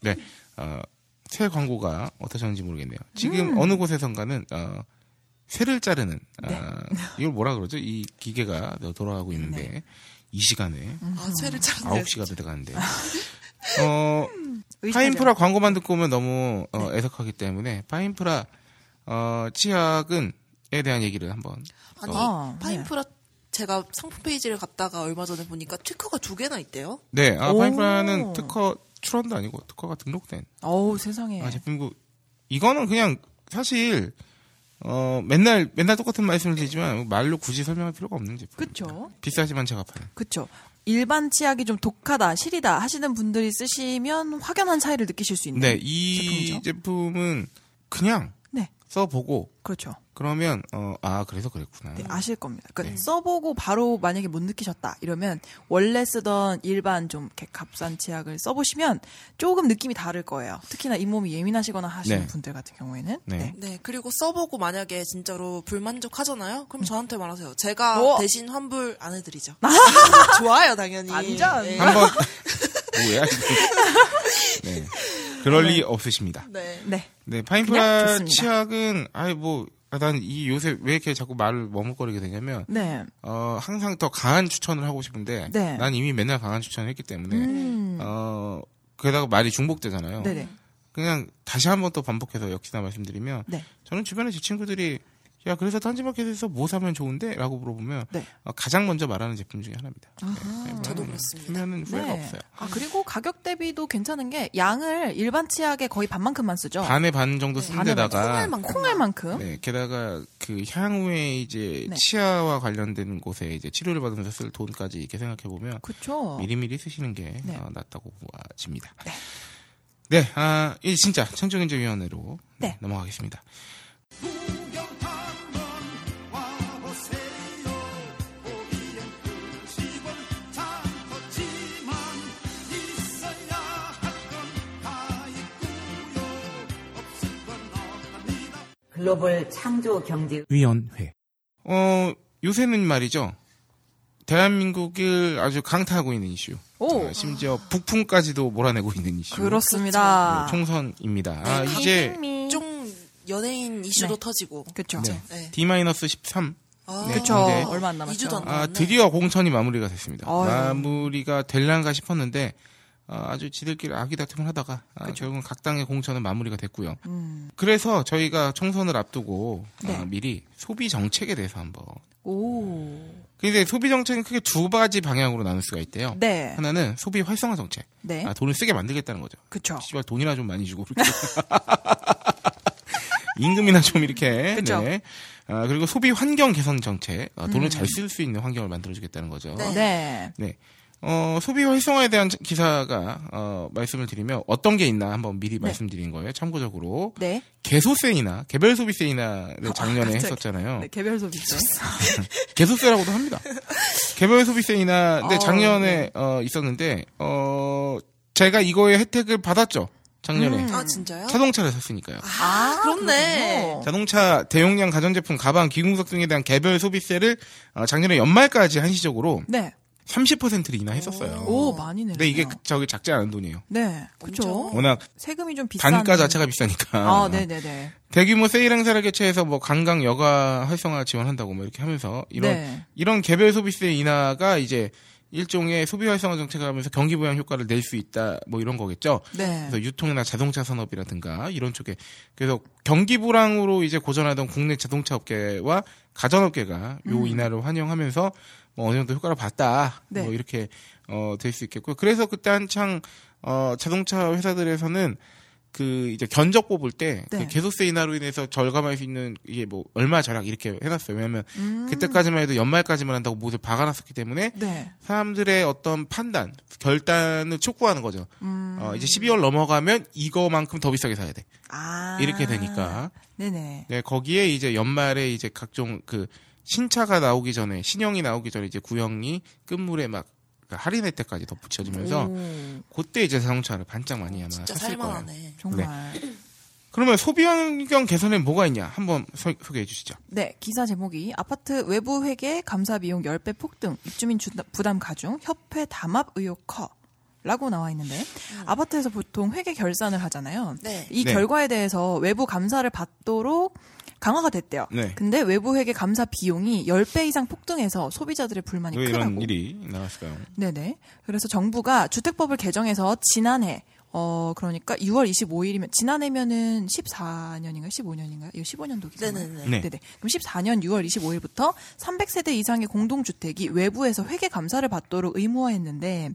네, 새 광고가 어떠셨는지 모르겠네요. 지금 어느 곳에선가는 새를 자르는 이걸 뭐라 그러죠? 이 기계가 돌아가고 있는데 네. 이 시간에 새를 자르는 9시가 들어가는데 파인프라 광고만 듣고 오면 너무 애석하기 때문에 파인프라 치약에 대한 얘기를 한번. 아니 파인프라 제가 상품 페이지를 갔다가 얼마 전에 보니까 특허가 2개나 있대요. 네, 파인프라는 특허 출원도 아니고 특허가 등록된. 어우 세상에. 제품이고 이거는 그냥 사실 맨날 똑같은 말씀을 드리지만 말로 굳이 설명할 필요가 없는 제품. 그렇죠. 비싸지만 제가 파는. 그렇죠. 일반 치약이 좀 독하다, 시리다 하시는 분들이 쓰시면 확연한 차이를 느끼실 수 있는. 네, 이 제품이죠. 제품은 그냥. 써보고. 그렇죠. 그러면, 그래서 그랬구나. 네, 아실 겁니다. 그러니까 네. 써보고 바로 만약에 못 느끼셨다 이러면 원래 쓰던 일반 좀 이렇게 값싼 치약을 써보시면 조금 느낌이 다를 거예요. 특히나 잇몸이 예민하시거나 하시는 네. 분들 같은 경우에는. 네. 네. 네. 그리고 써보고 만약에 진짜로 불만족하잖아요? 그럼 저한테 말하세요. 제가 대신 환불 안 해드리죠. 좋아요, 당연히. 완전. 네. 한번. 뭐야? 네. 그럴 리 없으십니다. 네. 네. 네, 파인프라 치약은, 난 이 요새 왜 이렇게 자꾸 말을 머뭇거리게 되냐면, 네. 항상 더 강한 추천을 하고 싶은데, 네. 난 이미 맨날 강한 추천을 했기 때문에, 게다가 말이 중복되잖아요. 네네. 그냥 다시 한번 또 반복해서 역시나 말씀드리면, 네. 저는 주변에 제 친구들이, 야, 그래서 딴지마켓에서 뭐 사면 좋은데? 라고 물어보면 네. 가장 먼저 말하는 제품 중에 하나입니다. 네, 저도 그렇습니다. 쓰면 후회가 네. 없어요. 그리고 가격 대비도 괜찮은 게 양을 일반 치약의 거의 반만큼만 쓰죠. 반의 반 정도 네. 쓰는 데다가 콩알만큼. 네, 게다가 그 향후에 이제 네. 치아와 관련된 곳에 이제 치료를 받으면서 쓸 돈까지 이렇게 생각해보면 그쵸. 미리미리 쓰시는 게 네. 낫다고 보아집니다. 네, 네 진짜 청정인재위원회로 네. 넘어가겠습니다. 글로벌 창조경제위원회. 요새는 말이죠. 대한민국을 아주 강타하고 있는 이슈. 심지어 북풍까지도 몰아내고 있는 이슈. 그렇습니다. 총선입니다. 이제 좀 연예인 이슈도 네. 터지고. 그렇죠. 네. 네. D-13. 네, 그렇죠. 얼마 안 남았죠. 드디어 공천이 마무리가 됐습니다. 마무리가 될란가 싶었는데 아주 지들끼리 아기다툼을 하다가 결국은 각 당의 공천은 마무리가 됐고요. 그래서 저희가 총선을 앞두고 네. 미리 소비 정책에 대해서 한번. 근데 소비 정책은 크게 2가지 방향으로 나눌 수가 있대요. 네. 하나는 소비 활성화 정책. 네. 돈을 쓰게 만들겠다는 거죠. 그렇죠. 씨발 돈이나 좀 많이 주고 그렇게. 임금이나 좀 이렇게. 그렇죠. 네. 그리고 소비 환경 개선 정책. 돈을 잘 쓸 수 있는 환경을 만들어주겠다는 거죠. 네. 네. 네. 소비 활성화에 대한 기사가, 말씀을 드리면 어떤 게 있나 한번 미리 네. 말씀드린 거예요. 참고적으로. 네. 개소세이나, 개별 소비 세이나를 작년에 했었잖아요. 네, 개별 소비 세. 개소세라고도 합니다. 개별 소비 세이나, 네, 작년에, 있었는데, 제가 이거의 혜택을 받았죠. 작년에. 진짜요? 자동차를 샀으니까요. 그렇네. 자동차, 대용량 가전제품, 가방, 기공석 등에 대한 개별 소비세를, 작년에 연말까지 한시적으로. 네. 30%를 인하했었어요. 많이 내네. 근데 이게 저기 작지 않은 돈이에요. 네, 그렇죠. 워낙 세금이 좀 비싼 단가 자체가 비싸니까. 네네네. 대규모 세일 행사를 개최해서 뭐 관광 여가 활성화 지원한다고 뭐 이렇게 하면서 이런 개별 소비세 인하가 이제 일종의 소비 활성화 정책을 하면서 경기 부양 효과를 낼 수 있다 뭐 이런 거겠죠. 네. 그래서 유통이나 자동차 산업이라든가 이런 쪽에 그래서 경기 불황으로 이제 고전하던 국내 자동차 업계와 가전업계가 요 인하를 환영하면서 뭐 어느 정도 효과를 봤다. 네. 뭐 이렇게 될 수 있겠고요. 그래서 그때 한창 자동차 회사들에서는 그 이제 견적 뽑을 때 네. 그 계속세 인하로 인해서 절감할 수 있는 이게 뭐 얼마 절약 이렇게 해놨어요. 왜냐하면 그때까지만 해도 연말까지만 한다고 모두 박아놨었기 때문에 네. 사람들의 어떤 판단, 결단을 촉구하는 거죠. 이제 12월 넘어가면 이거만큼 더 비싸게 사야 돼. 아. 이렇게 되니까. 네네. 네, 거기에 이제 연말에 이제 각종 그 신차가 나오기 전에 신형이 나오기 전에 이제 구형이 끝물에 막 할인 혜택까지 덧붙여지면서 그때 이제 자동차를 반짝 많이 아마 샀을 거예요. 정말. 네. 그러면 소비 환경 개선에 뭐가 있냐 한번 소개해 주시죠. 네. 기사 제목이 아파트 외부 회계 감사 비용 10배 폭등 입주민 부담 가중 협회 담합 의혹 커. 라고 나와 있는데 아파트에서 보통 회계 결산을 하잖아요. 네. 이 네. 결과에 대해서 외부 감사를 받도록 강화가 됐대요. 네. 근데 외부 회계 감사 비용이 10배 이상 폭등해서 소비자들의 불만이 왜 크다고. 이런 일이 나왔을까요? 네네. 그래서 정부가 주택법을 개정해서 지난해 그러니까 6월 25일이면 지난해면은 14년인가 15년인가? 이거 15년도기잖아요. 네네네. 네네. 그럼 14년 6월 25일부터 300세대 이상의 공동주택이 외부에서 회계 감사를 받도록 의무화했는데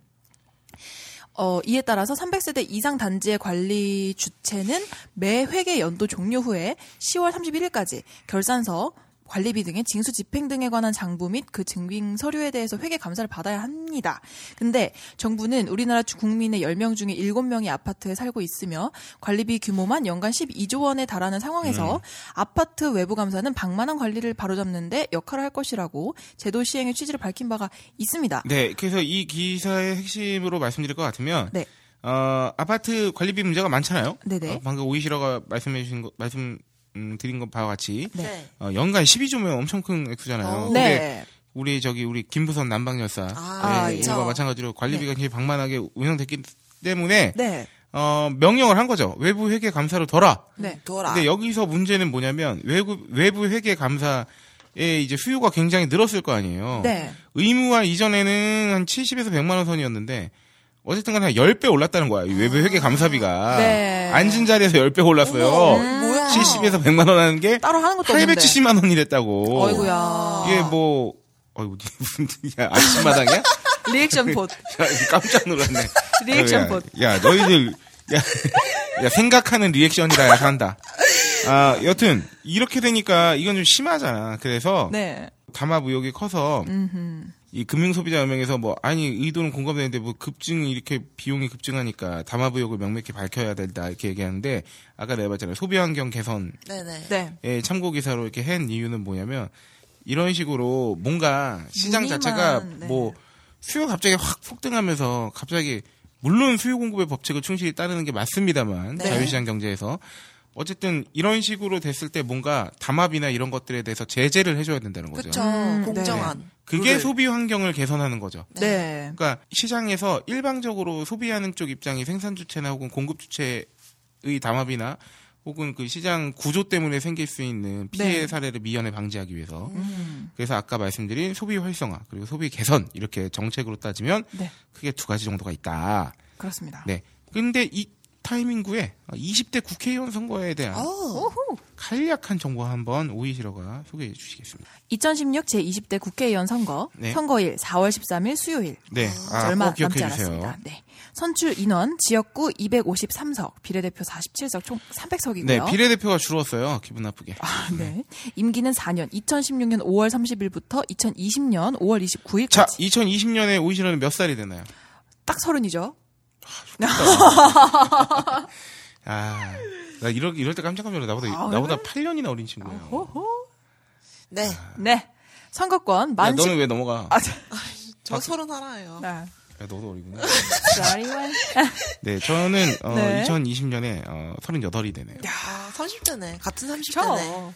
이에 따라서 300세대 이상 단지의 관리 주체는 매 회계 연도 종료 후에 10월 31일까지 결산서, 관리비 등의 징수 집행 등에 관한 장부 및 그 증빙 서류에 대해서 회계 감사를 받아야 합니다. 근데 정부는 우리나라 국민의 10명 중에 7명이 아파트에 살고 있으며 관리비 규모만 연간 12조 원에 달하는 상황에서 아파트 외부 감사는 방만한 관리를 바로잡는 데 역할을 할 것이라고 제도 시행의 취지를 밝힌 바가 있습니다. 네. 그래서 이 기사의 핵심으로 말씀드릴 것 같으면 네. 아파트 관리비 문제가 많잖아요. 네네. 방금 오이시러가 말씀드린 것 바와 같이 네. 연간 12조면 엄청 큰 액수잖아요. 근데 네. 우리 김부선 남방열사와 마찬가지로 관리비가 네. 굉장히 방만하게 운영됐기 때문에 네. 명령을 한 거죠. 외부 회계 감사를 둬라. 네. 근데 여기서 문제는 뭐냐면 외부 회계 감사에 이제 수요가 굉장히 늘었을 거 아니에요. 네. 의무화 이전에는 한 70에서 100만 원 선이었는데 어쨌든 간에 한 10배 올랐다는 거야. 외부 회계 감사비가. 네. 앉은 자리에서 10배 올랐어요. 뭐야. 70에서 100만 원 하는 게 따로 하는 것도 870만 원이 됐다고. 어이구야. 이게 뭐 무슨 야, 아침마당이야? 리액션 봇. 깜짝 놀랐네. 리액션 봇. 야, 너희들 야 생각하는 리액션이라 한다. 아, 여튼 이렇게 되니까 이건 좀 심하잖아. 그래서 네. 담합 의혹이 커서 이 금융소비자연맹에서 의도는 공감되는데 급증 이렇게 비용이 급증하니까 담합 의혹을 명백히 밝혀야 된다 이렇게 얘기하는데 아까 내가 봤잖아요. 소비환경 개선의 네. 참고기사로 이렇게 한 이유는 뭐냐면 이런 식으로 뭔가 시장 자체가 네. 수요가 갑자기 확 폭등하면서 갑자기 물론 수요 공급의 법칙을 충실히 따르는 게 맞습니다만 네. 자유시장 경제에서 어쨌든 이런 식으로 됐을 때 뭔가 담합이나 이런 것들에 대해서 제재를 해줘야 된다는 거죠. 그렇죠. 공정한. 네. 그게 소비 환경을 개선하는 거죠. 네. 그러니까 시장에서 일방적으로 소비하는 쪽 입장이 생산 주체나 혹은 공급 주체의 담합이나 혹은 그 시장 구조 때문에 생길 수 있는 피해 네. 사례를 미연에 방지하기 위해서. 그래서 아까 말씀드린 소비 활성화 그리고 소비 개선 이렇게 정책으로 따지면 네. 크게 두 가지 정도가 있다. 그렇습니다. 네. 근데 이 타이밍구에 20대 국회의원 선거에 대한 간략한 정보 한번 오이시러가 소개해 주시겠습니다. 2016 제20대 국회의원 선거 네. 선거일 4월 13일 수요일 네. 얼마 남지 않았습니다. 네. 선출 인원 지역구 253석, 비례대표 47석, 총 300석이고요. 네, 비례대표가 줄었어요. 기분 나쁘게. 아, 네. 임기는 4년, 2016년 5월 30일부터 2020년 5월 29일까지. 자, 2020년에 오이시러는 몇 살이 되나요? 딱 30이죠. 아, 나 이럴 때 깜짝 놀라. 나보다 8년이나 어린 친구예요. 네. 아. 네. 선거권 만. 야, 너는 왜 넘어가? 아, 저 31이에요. 네. 야, 너도 어리구나. 네, 저는 2020년에 38이 되네요. 야, 30대네. 같은 30대네.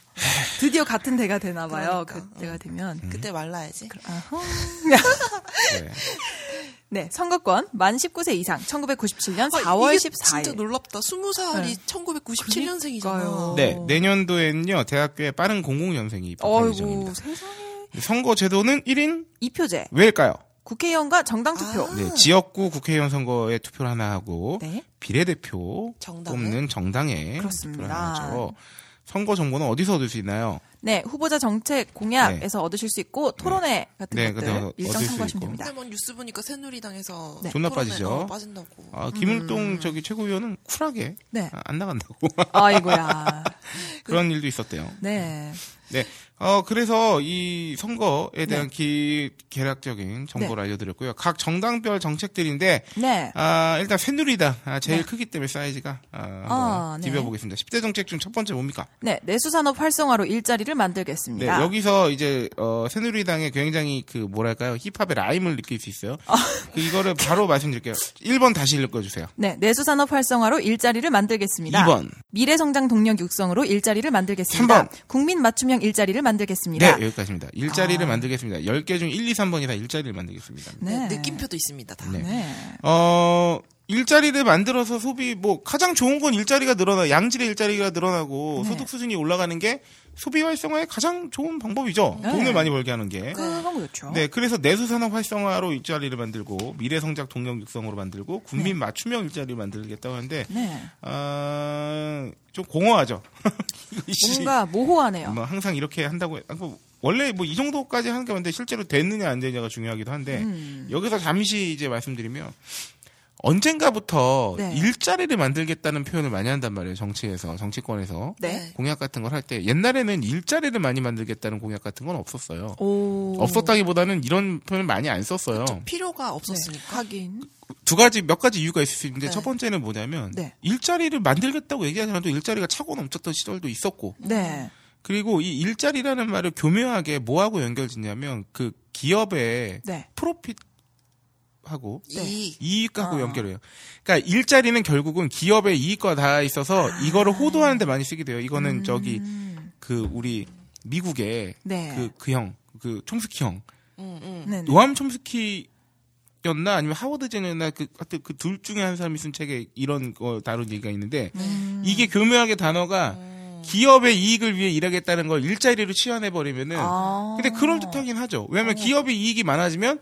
드디어 같은 대가 되나 봐요. 그러니까. 그때가 되면 그때 말라야지. 네. 네, 선거권 만 19세 이상 1997년 4월 14일. 진짜 놀랍다. 20살이 네. 1997년생이잖아요. 네, 내년도에는요. 대학교에 빠른 공공연생이 입학할 예정입니다. 세상에. 선거 제도는 1인 2표제. 왜일까요? 국회의원과 정당 투표. 아. 네, 지역구 국회의원 선거에 투표를 하나 하고 네. 비례대표 정당에? 뽑는 정당에 그렇습니다. 투표를 하죠. 선거 정보는 어디서 얻을 수 있나요? 네, 후보자 정책 공약에서 네. 얻으실 수 있고 토론회 네. 같은 네, 것들 일정 참고하시면 됩니다. 근데 뭐 뉴스 보니까 새누리당에서 네. 존나 빠지죠. 빠진다고. 아, 김일동 저기 최고위원은 쿨하게 네. 안 나간다고. 아이고야. 그런 일도 있었대요. 네. 네. 그래서 이 선거에 대한 네. 개략적인 정보를 네. 알려드렸고요. 각 정당별 정책들인데, 네. 일단 새누리당 제일 네. 크기 때문에 사이즈가 한번 비벼보겠습니다. 네. 10대 정책 중 첫 번째 뭡니까? 네, 내수산업 활성화로 일자리를 만들겠습니다. 네, 여기서 이제 새누리당의 굉장히 그 뭐랄까요, 힙합의 라임을 느낄 수 있어요. 이거를 바로 말씀드릴게요. 1번 다시 읽어주세요. 네, 내수산업 활성화로 일자리를 만들겠습니다. 2번 미래성장 동력 육성으로 일자리를 만들겠습니다. 3번 국민 맞춤형 일자리를 만들겠습니다. 네, 여기까지입니다. 일자리를 만들겠습니다. 10개 중 1, 2, 3번이 다 일자리를 만들겠습니다. 네. 네, 느낌표도 있습니다. 다. 네. 네. 일자리를 만들어서 소비, 뭐 가장 좋은 건 일자리가 늘어나, 양질의 일자리가 늘어나고 네. 소득 수준이 올라가는 게 소비 활성화의 가장 좋은 방법이죠. 네. 돈을 많이 벌게 하는 게. 그건 그렇죠. 네, 그래서 내수산업 활성화로 일자리를 만들고 미래성장 동력 육성으로 만들고 국민 네. 맞춤형 일자리를 만들겠다고 하는데 네. 좀 공허하죠. 뭔가 모호하네요. 뭐 항상 이렇게 한다고 원래 뭐 이 정도까지 하는 게 맞는데 실제로 됐느냐 안 되느냐가 중요하기도 한데 여기서 잠시 이제 말씀드리면. 언젠가부터 네. 일자리를 만들겠다는 표현을 많이 한단 말이에요. 정치에서, 정치권에서. 네. 공약 같은 걸 할 때. 옛날에는 일자리를 많이 만들겠다는 공약 같은 건 없었어요. 오. 없었다기보다는 이런 표현을 많이 안 썼어요. 그쵸, 필요가 없었으니까. 네. 하긴. 몇 가지 이유가 있을 수 있는데 네. 첫 번째는 뭐냐면 네. 일자리를 만들겠다고 얘기하지 않아도 일자리가 차고 넘쳤던 시절도 있었고 네. 그리고 이 일자리라는 말을 교묘하게 뭐하고 연결짓냐면 그 기업의 네. 프로핏 하고 네. 이익하고 연결해요. 그러니까 일자리는 결국은 기업의 이익과 다 있어서 이거를 호도하는데 많이 쓰게 돼요. 이거는 저기 그 우리 미국의 네. 그 형, 그 촘스키 형, 노암 촘스키였나 아니면 하워드 제너였나 하여튼 그 둘 중에 한 사람이 쓴 책에 이런 거 다룬 얘기가 있는데 이게 교묘하게 단어가 기업의 이익을 위해 일하겠다는 걸 일자리로 치환해버리면은 근데 그럴 듯하긴 하죠. 왜냐하면 기업의 이익이 많아지면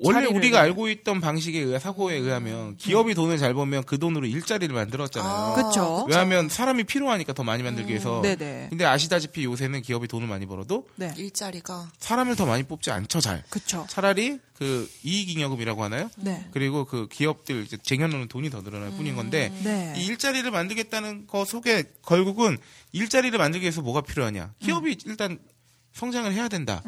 원래 우리가 알고 있던 방식에 의해 사고에 의하면 기업이 돈을 잘 벌면 그 돈으로 일자리를 만들었잖아요. 그렇죠. 왜냐하면 사람이 필요하니까 더 많이 만들기 위해서. 네네. 근데 아시다시피 요새는 기업이 돈을 많이 벌어도 네. 일자리가 사람을 더 많이 뽑지 않죠, 잘. 그렇죠. 차라리 그 이익잉여금이라고 하나요? 네. 그리고 그 기업들 이제 쟁여놓는 돈이 더 늘어날 뿐인 건데 네. 이 일자리를 만들겠다는 거 속에 결국은 일자리를 만들기 위해서 뭐가 필요하냐? 기업이 일단 성장을 해야 된다.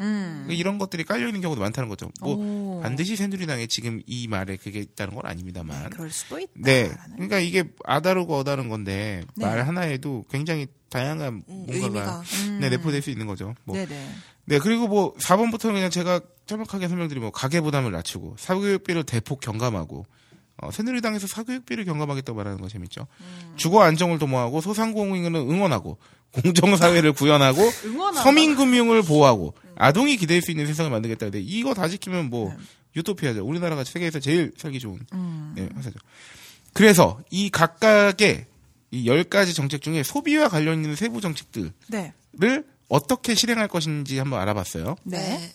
이런 것들이 깔려있는 경우도 많다는 거죠. 뭐 반드시 새누리당의 지금 이 말에 그게 있다는 건 아닙니다만. 네, 그럴 수도 있다. 네. 그러니까 이게 아다르고 어다른 건데 네. 말 하나에도 굉장히 다양한 뭔가가 네, 내포될 수 있는 거죠. 뭐. 네네. 네. 그리고 뭐 4번부터는 그냥 제가 짤막하게 설명드리면 가계 부담을 낮추고 사교육비를 대폭 경감하고 새누리당에서 사교육비를 경감하겠다고 말하는 거 재밌죠. 주거 안정을 도모하고 소상공인을 응원하고 공정사회를 구현하고 서민금융을 보호하고 아동이 기댈 수 있는 세상을 만들겠다. 근데 이거 다 지키면 뭐 유토피아죠. 우리나라가 세계에서 제일 살기 좋은 네, 회사죠. 그래서 이 각각의 이 10가지 정책 중에 소비와 관련 있는 세부 정책들을 네. 어떻게 실행할 것인지 한번 알아봤어요. 네.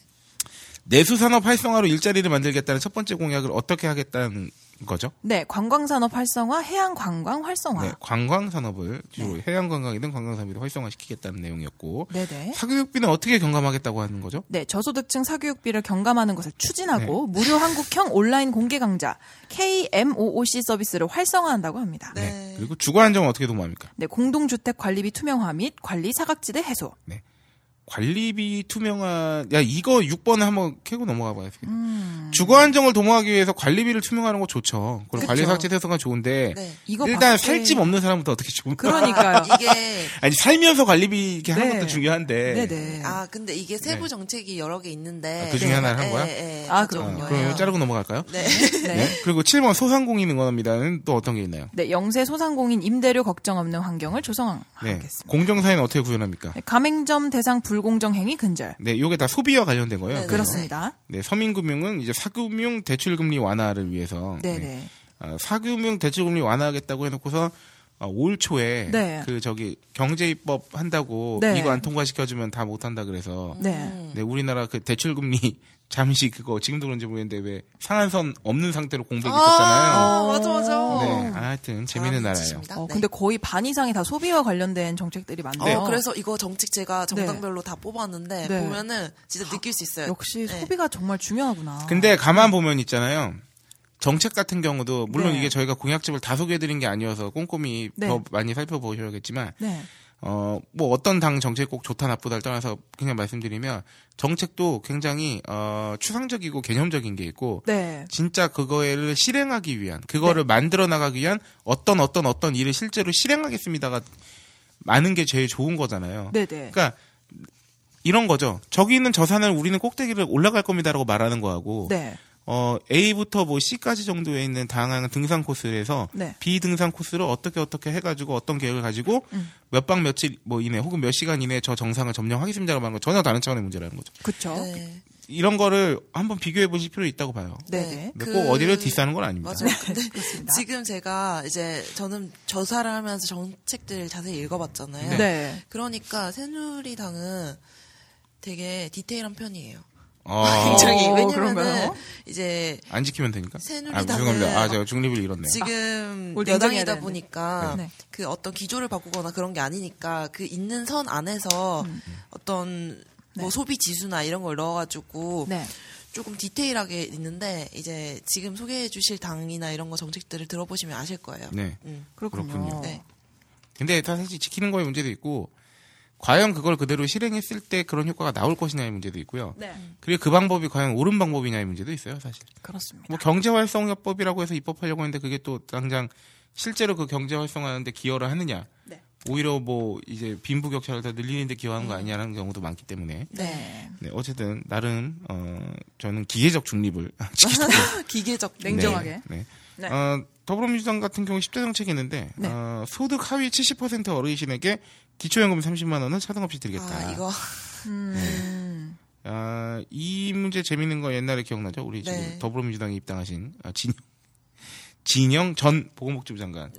내수산업 활성화로 일자리를 만들겠다는 첫 번째 공약을 어떻게 하겠다는 거죠? 네, 관광산업 활성화, 해양관광 활성화. 네, 관광산업을 주로 네. 해양관광이든 관광산업이든 활성화시키겠다는 내용이었고 네네. 사교육비는 어떻게 경감하겠다고 하는 거죠? 네, 저소득층 사교육비를 경감하는 것을 추진하고 네. 무료 한국형 온라인 공개 강좌 KMOOC 서비스를 활성화한다고 합니다. 네. 네. 그리고 주거 안정은 어떻게 도모합니까? 네, 공동주택 관리비 투명화 및 관리 사각지대 해소. 네. 관리비 투명화, 이거 6번에 한번 캐고 넘어가 봐야겠다. 주거 안정을 도모하기 위해서 관리비를 투명화하는 거 좋죠. 그리고 관리 사각지대 해소가 좋은데, 네. 일단 살집 없는 사람부터 어떻게 좋은가. 그러니까요. 이게. 아니, 살면서 관리비 이렇게 네. 하는 것도 중요한데. 네네. 아, 근데 이게 세부 정책이 네. 여러 개 있는데. 아, 그 중에 네. 하나를 한 거야? 네. 아, 그럼요. 그럼 자르고 넘어갈까요? 네. 네. 네. 그리고 7번 소상공인 응원합니다는 또 어떤 게 있나요? 네, 영세 소상공인 임대료 걱정 없는 환경을 조성하겠습니다. 네. 공정사회는 어떻게 구현합니까? 네. 가맹점 대상 불공정 행위 근절. 네, 요게 다 소비와 관련된 거예요. 네, 그렇습니다. 네, 서민금융은 이제 사금융 대출금리 완화를 위해서. 네. 사금융 대출금리 완화하겠다고 해놓고서 올 초에 네. 그 저기 경제입법 한다고 네. 이거 안 통과시켜주면 다 못한다 그래서. 네. 네, 우리나라 그 대출금리 잠시 그거 지금도 그런지 모르겠는데 왜 상한선 없는 상태로 공백이 있었잖아요. 맞아 맞아. 네, 하여튼 재밌는 나라예요. 네. 근데 거의 반 이상이 다 소비와 관련된 정책들이 많네요. 그래서 이거 정책 제가 정당별로 다 뽑았는데 보면은 진짜 느낄 수 있어요. 역시 소비가 정말 중요하구나. 근데 가만 보면 있잖아요. 정책 같은 경우도 물론 이게 저희가 공약집을 다 소개해드린 게 아니어서 꼼꼼히 더 많이 살펴보셔야겠지만 뭐 어떤 당 정책 꼭 좋다 나쁘다를 떠나서 그냥 말씀드리면 정책도 굉장히 추상적이고 개념적인 게 있고 진짜 그거를 실행하기 위한 그거를 만들어 나가기 위한 어떤 일을 실제로 실행하겠습니다가 많은 게 제일 좋은 거잖아요. 그러니까 이런 거죠. 저기 있는 저 산을 우리는 꼭대기를 올라갈 겁니다라고 말하는 거하고 A부터 뭐 C까지 정도에 있는 다양한 등산 코스에서 B 등산 코스로 어떻게 해가지고 어떤 계획을 가지고 몇 박 며칠 뭐 이내 혹은 몇 시간 이내 저 정상을 점령하겠습니다라고 하는 건 전혀 다른 차원의 문제라는 거죠. 그렇죠. 이런 거를 한번 비교해 보실 필요 있다고 봐요. 네. 꼭 어디를 디스하는 건 아닙니다. 맞아요. 근데 지금 제가 이제 저는 저사를 하면서 정책들을 자세히 읽어봤잖아요. 그러니까 새누리당은 되게 디테일한 편이에요. 굉장히 왜냐면은 이제 안 지키면 되니까. 죄송합니다. 제가 중립을 잃었네요. 지금 여당이다 보니까 그 어떤 기조를 바꾸거나 그런 게 아니니까 그 있는 선 안에서 어떤 뭐 소비 지수나 이런 걸 넣어가지고 조금 디테일하게 있는데 이제 지금 소개해주실 당이나 이런 거 정책들을 들어보시면 아실 거예요. 그렇군요. 근데 다 사실 지키는 거에 문제도 있고. 과연 그걸 그대로 실행했을 때 그런 효과가 나올 것이냐의 문제도 있고요. 그리고 그 방법이 과연 옳은 방법이냐의 문제도 있어요, 사실. 그렇습니다. 뭐 경제활성화법이라고 해서 입법하려고 했는데 그게 또 당장 실제로 그 경제활성화하는데 기여를 하느냐. 오히려 뭐 이제 빈부격차를 더 늘리는데 기여하는 거 아니냐라는 경우도 많기 때문에. 어쨌든 나름 저는 기계적 중립을. 기계적 냉정하게. 더불어민주당 같은 경우 10대 정책이 있는데 소득 하위 70% 어르신에게 기초연금 30만 원은 차등 없이 드리겠다. 이거. 이 문제 재밌는 거 옛날에 기억나죠? 우리 지금 더불어민주당에 입당하신 진영 전 보건복지부 장관이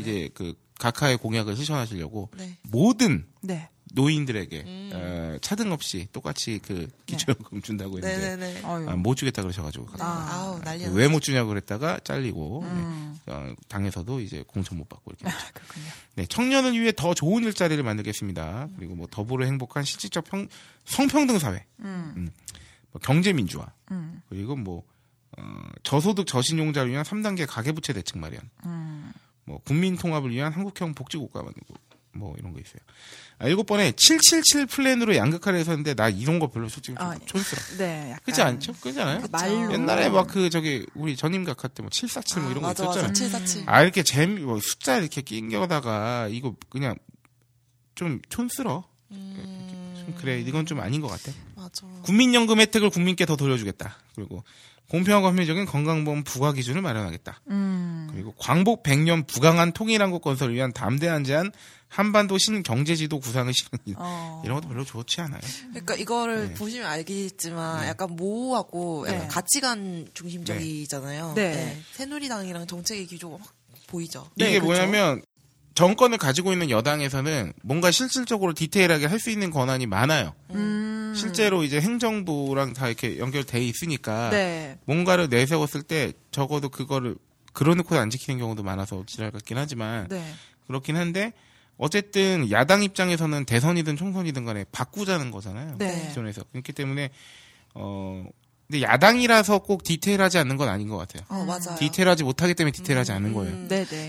이제 그 각하의 공약을 실천하시려고 모든 노인들에게 차등 없이 똑같이 그 기초연금 준다고 했는데 못 주겠다 그러셔가지고 왜 못 주냐고 그랬다가 잘리고 당에서도 이제 공천 못 받고 이렇게 청년을 위해 더 좋은 일자리를 만들겠습니다. 그리고 뭐 더불어 행복한 실질적 성평등 사회, 뭐 경제 민주화, 그리고 뭐 저소득 저신용자를 위한 3단계 가계부채 대책 마련, 뭐 국민 통합을 위한 한국형 복지국가 만들고. 뭐 이런 거 있어요. 7번에 777 플랜으로 양극화를 했었는데 나 이런 거 별로 솔직히 촌스러워. 약간 그렇지 않죠? 그렇지 않아요? 말로. 옛날에 막 그 저기 우리 전임 각하 때 뭐 747 뭐 이런 거 있었잖아요. 747. 이렇게 뭐 숫자 이렇게 낑겨다가 이거 그냥 좀 촌스러워. 좀 그래 이건 좀 아닌 것 같아. 맞아. 국민연금 혜택을 국민께 더 돌려주겠다. 그리고 공평하고 합리적인 건강보험 부과 기준을 마련하겠다. 그리고 광복 100년 부강한 통일한국 건설을 위한 담대한 제안 한반도 신경제지도 구상을 실현하는 이런 것도 별로 좋지 않아요. 그러니까 이거를 보시면 알겠지만 약간 모호하고 약간 가치관 중심적이잖아요. 새누리당이랑 정책의 기조가 확 보이죠. 이게 뭐냐면 정권을 가지고 있는 여당에서는 뭔가 실질적으로 디테일하게 할 수 있는 권한이 많아요. 실제로 이제 행정부랑 다 이렇게 연결돼 있으니까 뭔가를 내세웠을 때 적어도 그거를 그려놓고 안 지키는 경우도 많아서 지랄 같긴 하지만 그렇긴 한데 어쨌든 야당 입장에서는 대선이든 총선이든 간에 바꾸자는 거잖아요. 기존에서. 그렇기 때문에 근데 야당이라서 꼭 디테일하지 않는 건 아닌 것 같아요. 맞아요. 디테일하지 못하기 때문에 디테일하지 않는 거예요.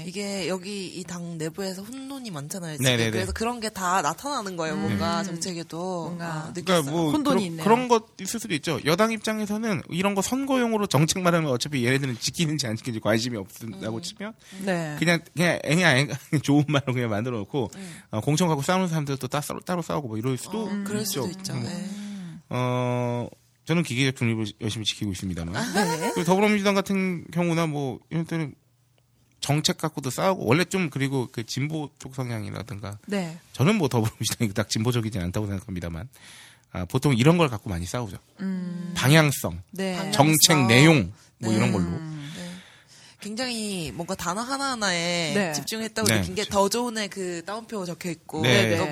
이게 여기 이 당 내부에서 혼돈이 많잖아요. 그래서 그런 게 다 나타나는 거예요. 뭔가 정책에도 뭔가 느꼈어요. 그러니까 뭐 혼돈이 있네요. 그런 것 있을 수도 있죠. 여당 입장에서는 이런 거 선거용으로 정책 말하면 어차피 얘네들은 지키는지 안 지키는지 관심이 없다고 치면 그냥 좋은 말로 그냥 만들어 놓고 공천 갖고 싸우는 사람들도 따로 싸우고 뭐 이럴 수도 있죠. 그럴 수도 있죠. 저는 기계적 중립을 열심히 지키고 있습니다만. 그리고 더불어민주당 같은 경우나 뭐, 이런 때는 정책 갖고도 싸우고, 원래 좀 그리고 그 진보 쪽 성향이라든가. 저는 뭐 더불어민주당이 딱 진보적이진 않다고 생각합니다만. 보통 이런 걸 갖고 많이 싸우죠. 방향성, 정책 내용, 뭐 이런 걸로. 굉장히 뭔가 단어 하나하나에 집중했다고 느낀 게 더 좋은의 그 따옴표 적혀 있고. 그러니까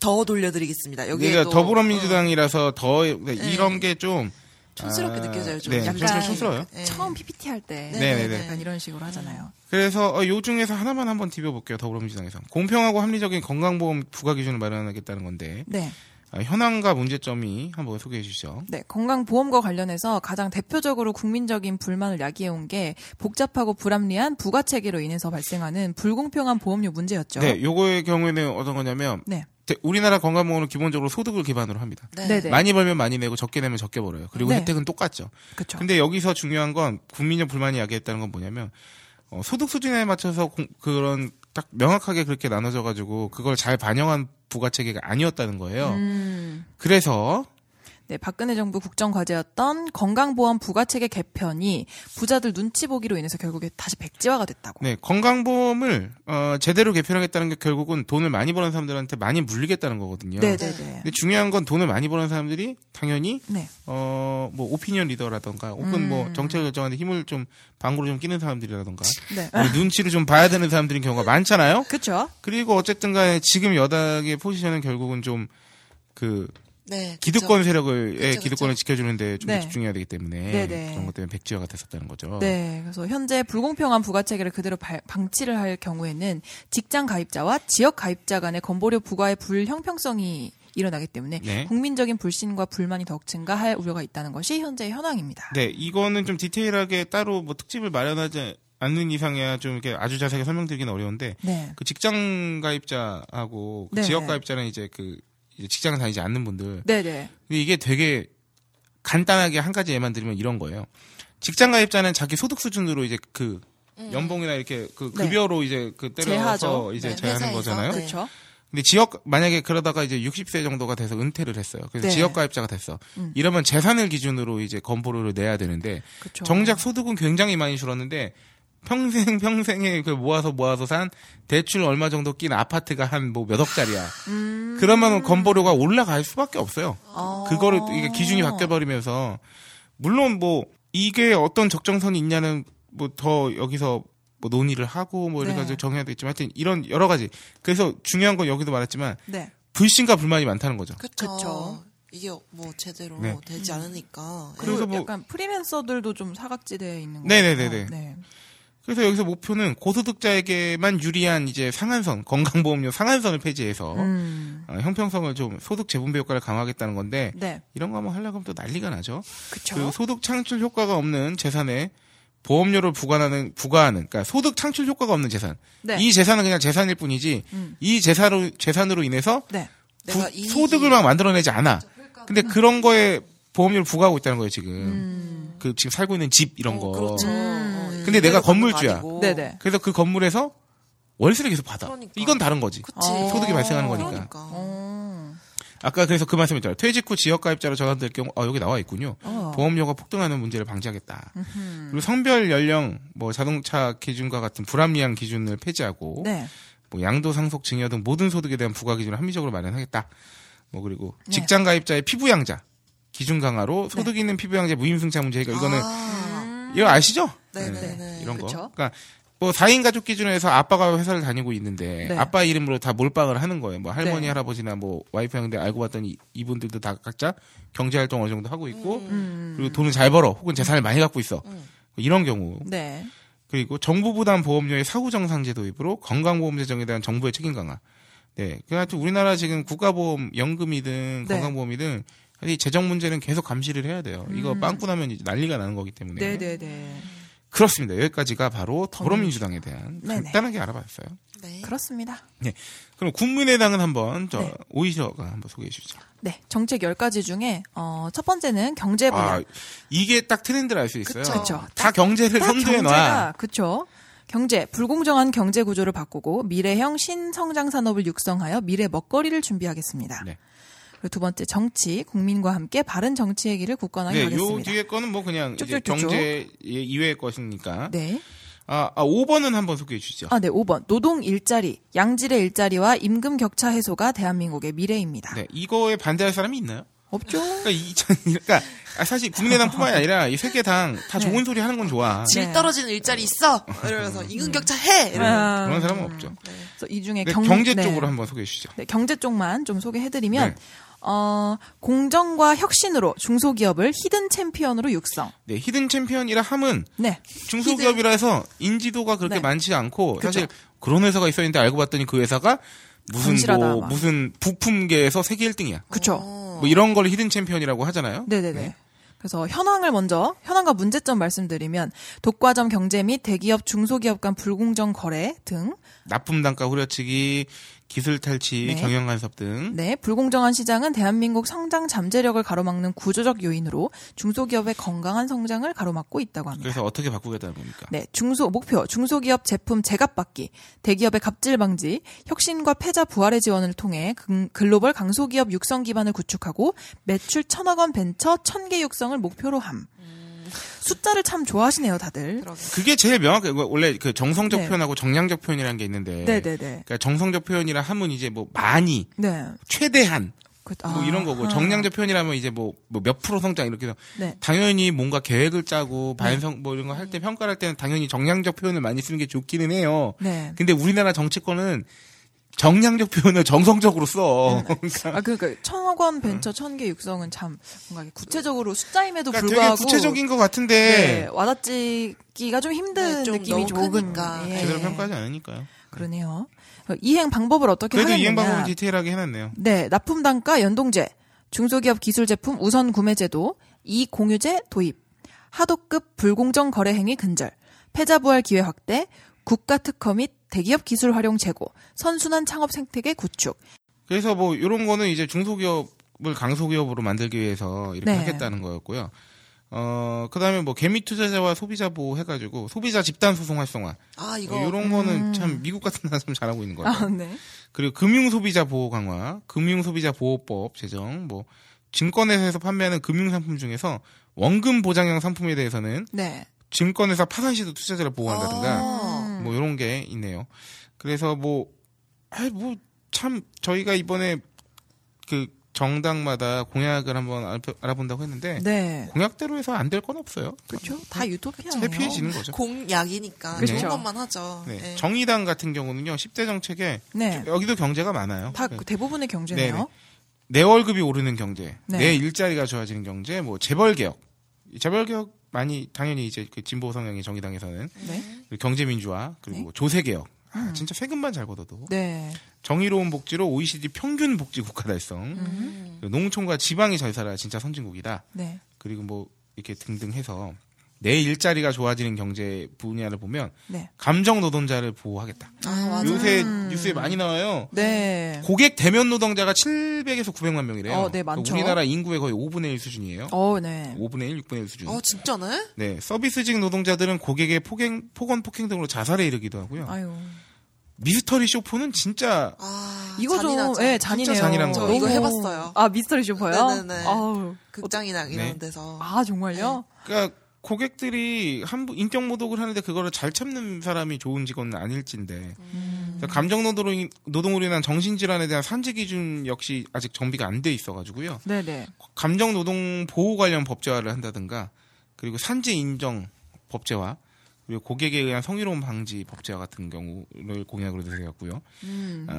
더 돌려드리겠습니다. 여기에 그러니까 더불어민주당이라서 더 이런 게 좀 촌스럽게 느껴져요. 좀. 네, 약간 촌스러워요. 네. 처음 PPT 할 때 약간 이런 식으로 하잖아요. 그래서 요 중에서 하나만 한번 짚어볼게요. 더불어민주당에서. 공평하고 합리적인 건강보험 부과 기준을 마련하겠다는 건데 네. 현황과 문제점이 한번 소개해 주시죠. 네, 건강보험과 관련해서 가장 대표적으로 국민적인 불만을 야기해온 게 복잡하고 불합리한 부가체계로 인해서 발생하는 불공평한 보험료 문제였죠. 네, 요거의 경우에는 어떤 거냐면 네. 우리나라 건강보험은 기본적으로 소득을 기반으로 합니다. 네네. 많이 벌면 많이 내고 적게 내면 적게 벌어요. 그리고 네. 혜택은 똑같죠. 그쵸. 근데 여기서 중요한 건 국민적 불만이 야기했다는 건 뭐냐면 소득 수준에 맞춰서 그런 딱 명확하게 그렇게 나눠져가지고 그걸 잘 반영한 부가체계가 아니었다는 거예요. 그래서 네, 박근혜 정부 국정과제였던 건강보험 부가체계 개편이 부자들 눈치 보기로 인해서 결국에 다시 백지화가 됐다고. 네, 건강보험을 제대로 개편하겠다는 게 결국은 돈을 많이 버는 사람들한테 많이 물리겠다는 거거든요. 네네네. 근데 중요한 건 돈을 많이 버는 사람들이 당연히 네. 뭐 오피니언 리더라던가 혹은 뭐 정책을 결정하는데 힘을 좀 방구로 좀 끼는 사람들이라던가 네. 눈치를 좀 봐야 되는 사람들인 경우가 많잖아요. 그렇죠. 그리고 어쨌든 간에 지금 여당의 포지션은 결국은 좀 그 네, 기득권 세력의 기득권을 지켜주는데 좀 네. 집중해야 되기 때문에 네네. 그런 것 때문에 백지화가 됐었다는 거죠. 네, 그래서 현재 불공평한 부가체계를 그대로 방치를 할 경우에는 직장 가입자와 지역 가입자 간의 건보료 부과의 불형평성이 일어나기 때문에 네. 국민적인 불신과 불만이 더욱 증가할 우려가 있다는 것이 현재의 현황입니다. 네, 이거는 좀 디테일하게 따로 뭐 특집을 마련하지 않는 이상이야 좀 이렇게 아주 자세하게 설명드리기는 어려운데 네. 그 직장 가입자하고 그 지역 가입자는 이제 그 직장을 다니지 않는 분들. 네네. 근데 이게 되게 간단하게 한 가지 예만 들으면 이런 거예요. 직장 가입자는 자기 소득 수준으로 이제 그 연봉이나 이렇게 그 급여로 네. 이제 그 때려서 이제 네. 제한하는 거잖아요. 네. 그렇죠. 근데 지역 만약에 그러다가 이제 60세 정도가 돼서 은퇴를 했어요. 그래서 네. 지역 가입자가 됐어. 이러면 재산을 기준으로 이제 건보료를 내야 되는데 그쵸. 정작 소득은 굉장히 많이 줄었는데 평생에 그 모아서 산 대출 얼마 정도 낀 아파트가 한 뭐 몇 억짜리야. 그러면 건보료가 올라갈 수밖에 없어요. 그거를 이게 기준이 바뀌어버리면서 물론 뭐 이게 어떤 적정선이 있냐는 뭐 더 여기서 뭐 논의를 하고 뭐 이래가지고 네. 정해야 되겠지만 하여튼 이런 여러 가지. 그래서 중요한 건 여기도 말했지만 네. 불신과 불만이 많다는 거죠. 그렇죠. 이게 뭐 제대로 네. 되지 않으니까. 그래서 뭐 약간 프리랜서들도 좀 사각지대에 있는 거예요. 네네네네. 네. 그래서 여기서 목표는 고소득자에게만 유리한 이제 상한선, 건강보험료 상한선을 폐지해서 형평성을 좀 소득 재분배 효과를 강화하겠다는 건데 네. 이런 거 한번 하려고 하면 또 난리가 나죠. 그쵸? 그리고 소득 창출 효과가 없는 재산에 보험료를 부과하는, 그러니까 소득 창출 효과가 없는 재산. 네. 이 재산은 그냥 재산일 뿐이지 이 재산으로 인해서 네. 소득을 막 만들어내지 않아. 근데 그런 거에 보험료를 부과하고 있다는 거예요, 지금. 그 지금 살고 있는 집 이런 거. 그렇죠. 근데 내가 건물주야. 그래서 그 건물에서 월세를 계속 받아. 그러니까. 이건 다른 거지. 그치. 소득이 발생하는 거니까. 그러니까. 아까 그래서 그 말씀이잖아요. 퇴직 후 지역가입자로 전환될 경우 여기 나와 있군요. 보험료가 폭등하는 문제를 방지하겠다. 그리고 성별, 연령, 뭐 자동차 기준과 같은 불합리한 기준을 폐지하고 네. 뭐 양도, 상속, 증여 등 모든 소득에 대한 부과 기준을 합리적으로 마련하겠다. 뭐 그리고 네. 직장가입자의 피부양자 기준 강화로 소득 네. 있는 피부양자 무임승차 문제 해결. 이거는 이거 아시죠? 네네네. 이런 거. 그쵸? 그러니까 뭐 4인 가족 기준에서 아빠가 회사를 다니고 있는데 네. 아빠 이름으로 다 몰빵을 하는 거예요. 뭐 할머니, 네. 할아버지나 뭐 와이프 형인데 알고 봤더니 이분들도 다 각자 경제 활동 어느 정도 하고 있고 그리고 돈을 잘 벌어 혹은 재산을 많이 갖고 있어. 이런 경우. 네. 그리고 정부 부담 보험료의 사후 정상제 도입으로 건강보험 재정에 대한 정부의 책임 강화. 네. 그러니까 우리나라 지금 국가보험 연금이든 네. 건강보험이든 이 재정 문제는 계속 감시를 해야 돼요. 이거 빵꾸 나면 이제 난리가 나는 거기 때문에. 네네네. 그렇습니다. 여기까지가 바로 더불어민주당에 대한 네네. 간단하게 알아봤어요. 네. 그렇습니다. 네. 그럼 국민의당은 한번 네. 오이셔가 한번 소개해 주시죠. 네. 정책 10가지 중에 첫 번째는 경제 분야. 이게 딱 트렌드를 알 수 있어요. 그렇죠. 다 경제를 선두에 놔. 그렇죠. 경제, 불공정한 경제 구조를 바꾸고 미래형 신성장 산업을 육성하여 미래 먹거리를 준비하겠습니다. 네. 그리고 두 번째 정치, 국민과 함께 바른 정치 얘기를 굳건하게 하겠습니다. 네, 이 뒤에 거는 뭐 그냥 이제 경제 이외의 것이니까. 네. 5번은 한번 소개해 주시죠. 네, 5번. 노동 일자리, 양질의 일자리와 임금 격차 해소가 대한민국의 미래입니다. 네, 이거에 반대할 사람이 있나요? 없죠. 그러니까 사실 국민의당뿐만이 아니라 이 세계 당 다 좋은 네. 소리 하는 건 좋아. 질 떨어지는 일자리 있어. 이러면서 임금 격차 해. 이러면서. 그런 사람은 없죠. 네. 그래서 이 중에 경제 쪽으로 한번 소개해 주시죠. 네, 경제 쪽만 좀 소개해 드리면 공정과 혁신으로 중소기업을 히든 챔피언으로 육성. 네, 히든 챔피언이라 함은 네. 중소기업이라 해서 인지도가 그렇게 네. 많지 않고 그쵸. 사실 그런 회사가 있었는데 알고 봤더니 그 회사가 무슨 부품계에서 세계 1등이야. 그렇죠. 뭐 이런 걸 히든 챔피언이라고 하잖아요. 네네네. 네. 그래서 현황을 먼저 현황과 문제점 말씀드리면 독과점 경제 및 대기업 중소기업 간 불공정 거래 등 납품 단가 후려치기, 기술 탈취, 네. 경영 간섭 등 네, 불공정한 시장은 대한민국 성장 잠재력을 가로막는 구조적 요인으로 중소기업의 건강한 성장을 가로막고 있다고 합니다. 그래서 어떻게 바꾸겠다는 겁니까? 네, 중소기업 제품 제값받기, 대기업의 갑질 방지, 혁신과 패자 부활의 지원을 통해 글로벌 강소기업 육성 기반을 구축하고 매출 1,000억 원 벤처 1,000개 육성을 목표로 함. 숫자를 참 좋아하시네요, 다들. 그게 제일 명확해. 원래 그 정성적 네. 표현하고 정량적 표현이라는 게 있는데, 네네네. 그러니까 정성적 표현이라 하면 이제 뭐 많이, 네. 최대한, 뭐 이런 거고 정량적 표현이라면 이제 뭐 몇 프로 성장 이렇게 해서 네. 당연히 뭔가 계획을 짜고 반성 뭐 이런 거 할 때 평가할 때는 당연히 정량적 표현을 많이 쓰는 게 좋기는 해요. 네. 근데 우리나라 정치권은 정량적 표현을 정성적으로 써. 그러니까. 아, 그러니까 1,000억 원 벤처 1,000개 육성은 참 뭔가 구체적으로 숫자임에도 그러니까 불구하고 되게 구체적인 것 같은데 네, 와닿기가 좀 힘든 네, 좀 느낌이 적으니까 예. 제대로 평가하지 않으니까요. 그러네요. 이행 방법을 어떻게 하느냐. 그래도 이행 방법은 디테일하게 해놨네요. 네, 납품 단가 연동제, 중소기업 기술 제품 우선 구매 제도, 이공유제 도입, 하도급 불공정 거래 행위 근절, 패자 부활 기회 확대, 국가 특허 및 대기업 기술 활용 제고, 선순환 창업 생태계 구축. 그래서 뭐 이런 거는 이제 중소기업을 강소기업으로 만들기 위해서 이렇게 네. 하겠다는 거였고요. 그다음에 뭐 개미 투자자와 소비자 보호 해가지고 소비자 집단 소송 활성화. 아 이거 이런 거는 참 미국 같은 나라 참 잘하고 있는 거예요. 아, 네. 그리고 금융 소비자 보호 강화, 금융 소비자 보호법 제정, 뭐 증권회사에서 판매하는 금융 상품 중에서 원금 보장형 상품에 대해서는 네. 증권회사 파산 시도 투자자를 보호한다든가. 뭐 이런 게 있네요. 그래서 참 저희가 이번에 그 정당마다 공약을 한번 알아본다고 했는데 네. 공약대로 해서 안 될 건 없어요. 그렇죠. 다 유토피아예요. 회피해지는 거죠. 공약이니까 그렇죠. 좋은 것만 하죠. 네. 네. 정의당 같은 경우는요. 10대 정책에 네. 여기도 경제가 많아요. 다 대부분의 경제네요. 네네. 내 월급이 오르는 경제, 네. 내 일자리가 좋아지는 경제, 뭐 재벌개혁. 재벌개혁 많이 당연히 이제 그 진보 성향의 정의당에서는 네. 그리고 경제민주화 그리고 네. 조세개혁 진짜 세금만 잘 걷어도 네. 정의로운 복지로 OECD 평균 복지 국가 달성 농촌과 지방이 잘 살아야 진짜 선진국이다 네. 그리고 뭐 이렇게 등등 해서 내 일자리가 좋아지는 경제 분야를 보면 네. 감정 노동자를 보호하겠다. 아, 요새 뉴스에 많이 나와요. 네. 고객 대면 노동자가 700에서 900만 명이래요. 네, 많죠. 우리나라 인구의 거의 5분의 1 수준이에요. 네. 5분의 1, 6분의 1 수준. 진짜네? 네. 서비스직 노동자들은 고객의 폭언 폭행 등으로 자살에 이르기도 하고요. 아유. 미스터리 쇼퍼는 진짜 이거 좀 잔인해요. 진짜 잔인한 저 이거 해봤어요. 미스터리 쇼퍼요? 네네네. 극장이나 이런 데서. 정말요? 네. 그러니까 고객들이 인격 모독을 하는데 그거를 잘 참는 사람이 좋은 직원은 아닐진데 감정 노동으로 인한 정신질환에 대한 산재 기준 역시 아직 정비가 안 돼 있어가지고요. 네네. 감정 노동 보호 관련 법제화를 한다든가 그리고 산재 인정 법제화 그리고 고객에 의한 성희롱 방지 법제화 같은 경우를 공약으로 내세웠고요.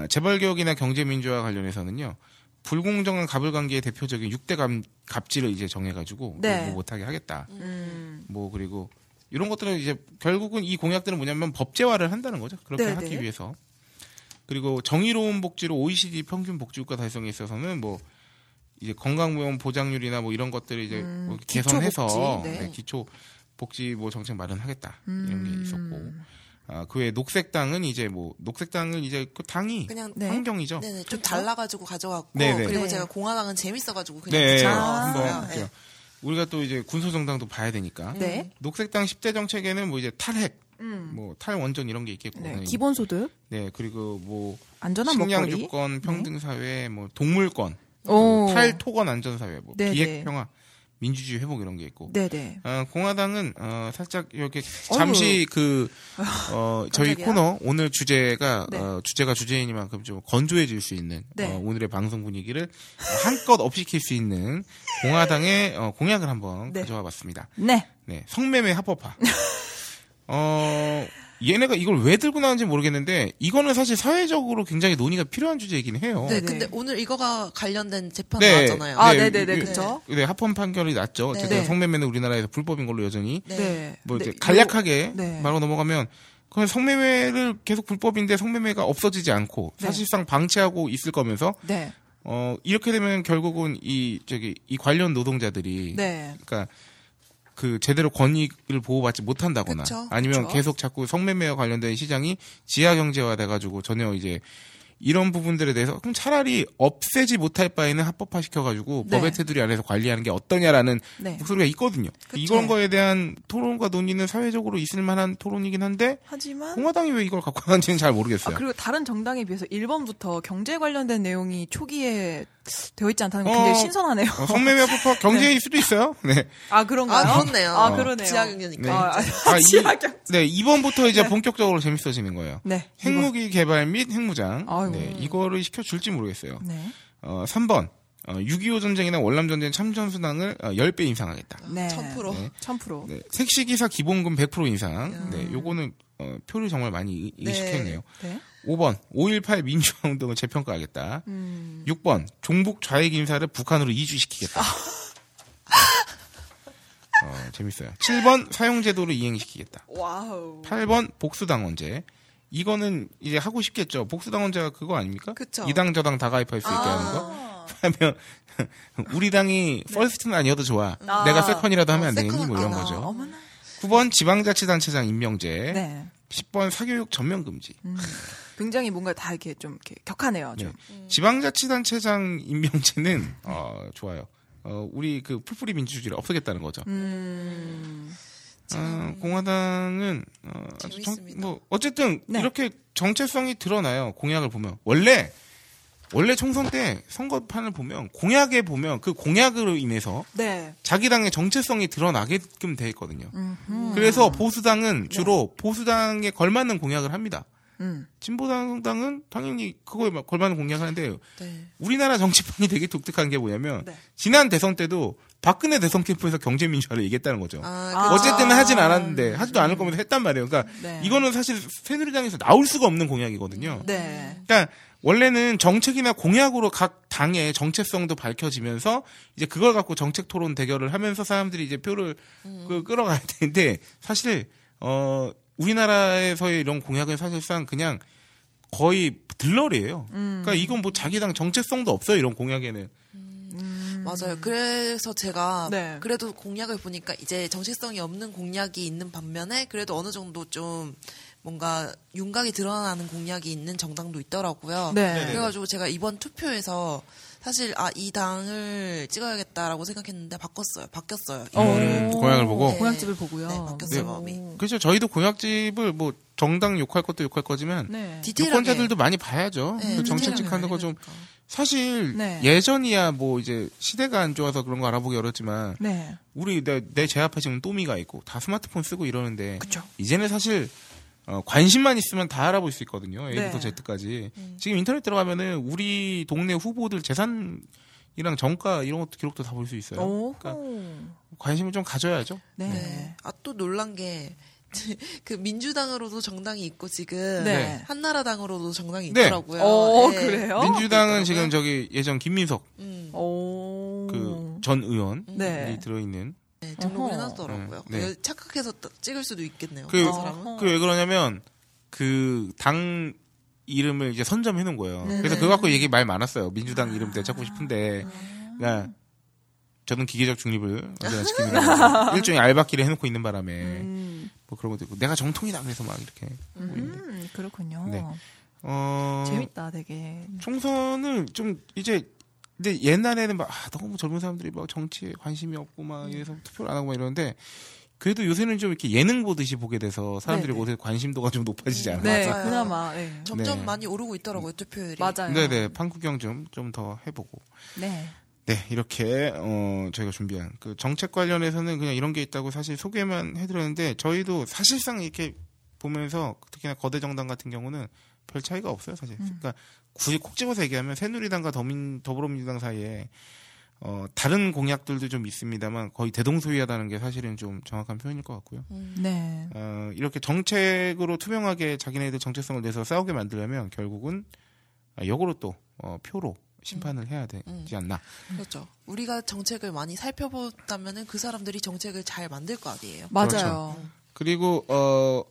재벌 개혁이나 경제 민주화 관련해서는요. 불공정한 가불관계의 대표적인 6대 갑질을 이제 정해가지고 네. 뭐 못하게 하겠다. 뭐 그리고 이런 것들은 이제 결국은 이 공약들은 뭐냐면 법제화를 한다는 거죠. 그렇게 네네. 하기 위해서. 그리고 정의로운 복지로 OECD 평균 복지국가 달성에 있어서는 뭐 이제 건강보험 보장률이나 뭐 이런 것들을 이제 뭐 개선해서 기초복지, 네. 네, 기초복지 뭐 정책 마련하겠다 이런 게 있었고. 그 외에 녹색당은 이제 그 당이 그냥 환경이죠. 네네, 좀 달라가지고 가져왔고 네네. 그리고 네. 제가 공화당은 재밌어가지고 그냥 네. 한번 네. 우리가 또 이제 군소정당도 봐야 되니까 네. 녹색당 10대 정책에는 뭐 이제 탈핵, 뭐 탈원전 이런 게 있겠고 네. 기본소득, 네 그리고 뭐 안전한 식량주권, 평등사회, 뭐 동물권, 탈토건 안전사회, 뭐 기획평화. 민주주의 회복 이런 게 있고, 네네. 공화당은 살짝 이렇게 잠시 저희 코너 오늘 주제가 네. 주제가 주제이니만큼 좀 건조해질 수 있는 네. 오늘의 방송 분위기를 한껏 업시킬 수 있는 공화당의 공약을 한번 네. 가져와봤습니다. 네, 성매매 합법화. 얘네가 이걸 왜 들고 나왔는지 모르겠는데 이거는 사실 사회적으로 굉장히 논의가 필요한 주제이긴 해요. 네, 근데 오늘 이거가 관련된 재판 네, 나왔잖아요. 아, 네, 네, 네, 그렇죠. 네, 합헌 판결이 났죠. 네. 어쨌든 성매매는 우리나라에서 불법인 걸로 여전히 네. 뭐 이제 간략하게 네. 말로 넘어가면 그럼 성매매를 계속 불법인데 성매매가 없어지지 않고 사실상 방치하고 있을 거면서 네. 이렇게 되면 결국은 이 관련 노동자들이 네. 그러니까. 그 제대로 권익을 보호받지 못한다거나 그쵸, 아니면 그쵸. 계속 자꾸 성매매와 관련된 시장이 지하 경제화 돼가지고 전혀 이제 이런 부분들에 대해서 그럼 차라리 없애지 못할 바에는 합법화 시켜가지고 네. 법의 테두리 안에서 관리하는 게 어떠냐라는 네. 목소리가 있거든요. 그쵸. 이런 거에 대한 토론과 논의는 사회적으로 있을 만한 토론이긴 한데 하지만 공화당이 왜 이걸 갖고 나는지는 잘 모르겠어요. 아, 그리고 다른 정당에 비해서 1번부터 경제 관련된 내용이 초기에 되어 있지 않다는 게 굉장히 신선하네요. 성매매 합법화 경제일 네. 수도 있어요. 네. 아 그런가요? 아 그렇네요. 아 그러네요. 지하경제니까. 네. 지하경제. 네 2번부터 이제 네. 본격적으로 재밌어지는 거예요. 네. 핵무기 개발 및 핵무장. 아이고. 네. 이거를 시켜줄지 모르겠어요. 네. 3번 6.25 전쟁이나 월남 전쟁 참전 수당을 10배 인상하겠다. 네. 1000%. 네. 1000%. 네. 택시기사 기본금 100% 인상. 네. 요거는 표를 정말 많이 의식했네요. 네. 5번 5.18 민주화운동을 재평가하겠다. 6번 종북 좌익 인사를 북한으로 이주시키겠다. 재밌어요. 7번 사용제도를 이행시키겠다. 와우. 8번 복수당원제. 이거는 이제 하고 싶겠죠. 복수당원제가 그거 아닙니까? 그쵸. 이 당 저 당 다 가입할 수 있게 하는 거. 하면 우리 당이 네. 퍼스트는 아니어도 좋아. 아. 내가 세컨이라도 하면 안 되겠니? 뭐 이런 거죠. 어머나. 9번 지방자치단체장 임명제. 네. 10번 사교육 전면 금지. 굉장히 뭔가 다 이렇게 좀 이렇게 격하네요. 좀. 네. 지방자치단체장 임명제는 좋아요. 우리 그 풀뿌리 민주주의를 없애겠다는 거죠. 공화당은 재밌습니다. 뭐 어쨌든 네. 이렇게 정체성이 드러나요. 공약을 보면 원래 총선 때 선거판을 보면 공약에 보면 그 공약으로 인해서 네. 자기 당의 정체성이 드러나게끔 돼 있거든요. 그래서 보수당은 주로 네. 보수당에 걸맞는 공약을 합니다. 진보당은 당연히 그거에 걸맞는 공약을 하는데 네. 우리나라 정치판이 되게 독특한 게 뭐냐면 네. 지난 대선 때도 박근혜 대선 캠프에서 경제민주화를 얘기했다는 거죠. 아, 어쨌든 하진 않았는데 하지도 않을 거면서 했단 말이에요. 그러니까 네. 이거는 사실 새누리당에서 나올 수가 없는 공약이거든요. 네. 그러니까 원래는 정책이나 공약으로 각 당의 정체성도 밝혀지면서 이제 그걸 갖고 정책 토론 대결을 하면서 사람들이 이제 표를 끌어가야 되는데 사실 우리나라에서의 이런 공약은 사실상 그냥 거의 들러리예요. 그러니까 이건 뭐 자기 당 정체성도 없어요. 이런 공약에는. 맞아요. 그래서 제가 네. 그래도 공약을 보니까 이제 정체성이 없는 공약이 있는 반면에 그래도 어느 정도 좀 뭔가 윤곽이 드러나는 공약이 있는 정당도 있더라고요. 네. 그래가지고 제가 이번 투표에서 사실 이 당을 찍어야겠다라고 생각했는데 바뀌었어요. 이거를 공약을 보고 네. 공약집을 보고요. 네, 바뀌었어요. 네. 마음이. 그렇죠. 저희도 공약집을 뭐 정당 욕할 것도 욕할 거지만 네. 유권자들도 많이 봐야죠. 네, 그 정책직 하는 거 좀. 사실 네. 예전이야 뭐 이제 시대가 안 좋아서 그런 거 알아보기 어렵지만 네. 우리 내 제 앞에 지금 또미가 있고 다 스마트폰 쓰고 이러는데 그쵸. 이제는 사실 관심만 있으면 다 알아볼 수 있거든요. A부터 네. Z까지. 지금 인터넷 들어가면은 우리 동네 후보들 재산이랑 정가 이런 것도 기록도 다 볼 수 있어요. 그러니까 관심을 좀 가져야죠. 네. 네. 아, 또 놀란 게 그 민주당으로도 정당이 있고 지금 네. 한나라당으로도 정당이 네. 있더라고요. 오, 네. 그래요? 민주당은 지금 저기 예전 김민석 그 전 의원이 네. 들어있는 네, 등록을 해놨더라고요. 네. 착각해서 찍을 수도 있겠네요. 그 사람은. 그 왜 그러냐면 그 당 이름을 이제 선점해 놓은 거예요. 네네. 그래서 그거 갖고 얘기 많이 많았어요. 민주당 이름 되찾고 싶은데 그러니까 저는 기계적 중립을 언제나 지킵니다. 일종의 알바끼를 해놓고 있는 바람에 뭐 그런 것도 있고 내가 정통이다 그래서 막 이렇게 그렇군요. 네. 재밌다 되게. 총선을 좀 이제 근데 옛날에는 막 너무 젊은 사람들이 막 정치에 관심이 없고 막 이래서 투표를 안 하고 막 이러는데 그래도 요새는 좀 이렇게 예능 보듯이 보게 돼서 사람들이 요새 관심도가 좀 높아지지 않아요? 네, 그나마 네. 점점 네. 많이 오르고 있더라고요 투표율이. 맞아요. 네네 판구경 좀 더 해보고. 네. 네 이렇게 저희가 준비한 그 정책 관련해서는 그냥 이런 게 있다고 사실 소개만 해드렸는데 저희도 사실상 이렇게 보면서 특히나 거대 정당 같은 경우는 별 차이가 없어요 사실. 그러니까 굳이 콕 집어서 얘기하면 새누리당과 더불어민주당 사이에 다른 공약들도 좀 있습니다만 거의 대동소이하다는 게 사실은 좀 정확한 표현일 것 같고요. 네. 이렇게 정책으로 투명하게 자기네들 정체성을 내서 싸우게 만들려면 결국은 역으로 또 표로 심판을 해야 되지 않나. 그렇죠. 우리가 정책을 많이 살펴보다면은 그 사람들이 정책을 잘 만들 거 아니에요. 맞아요. 그렇죠. 그리고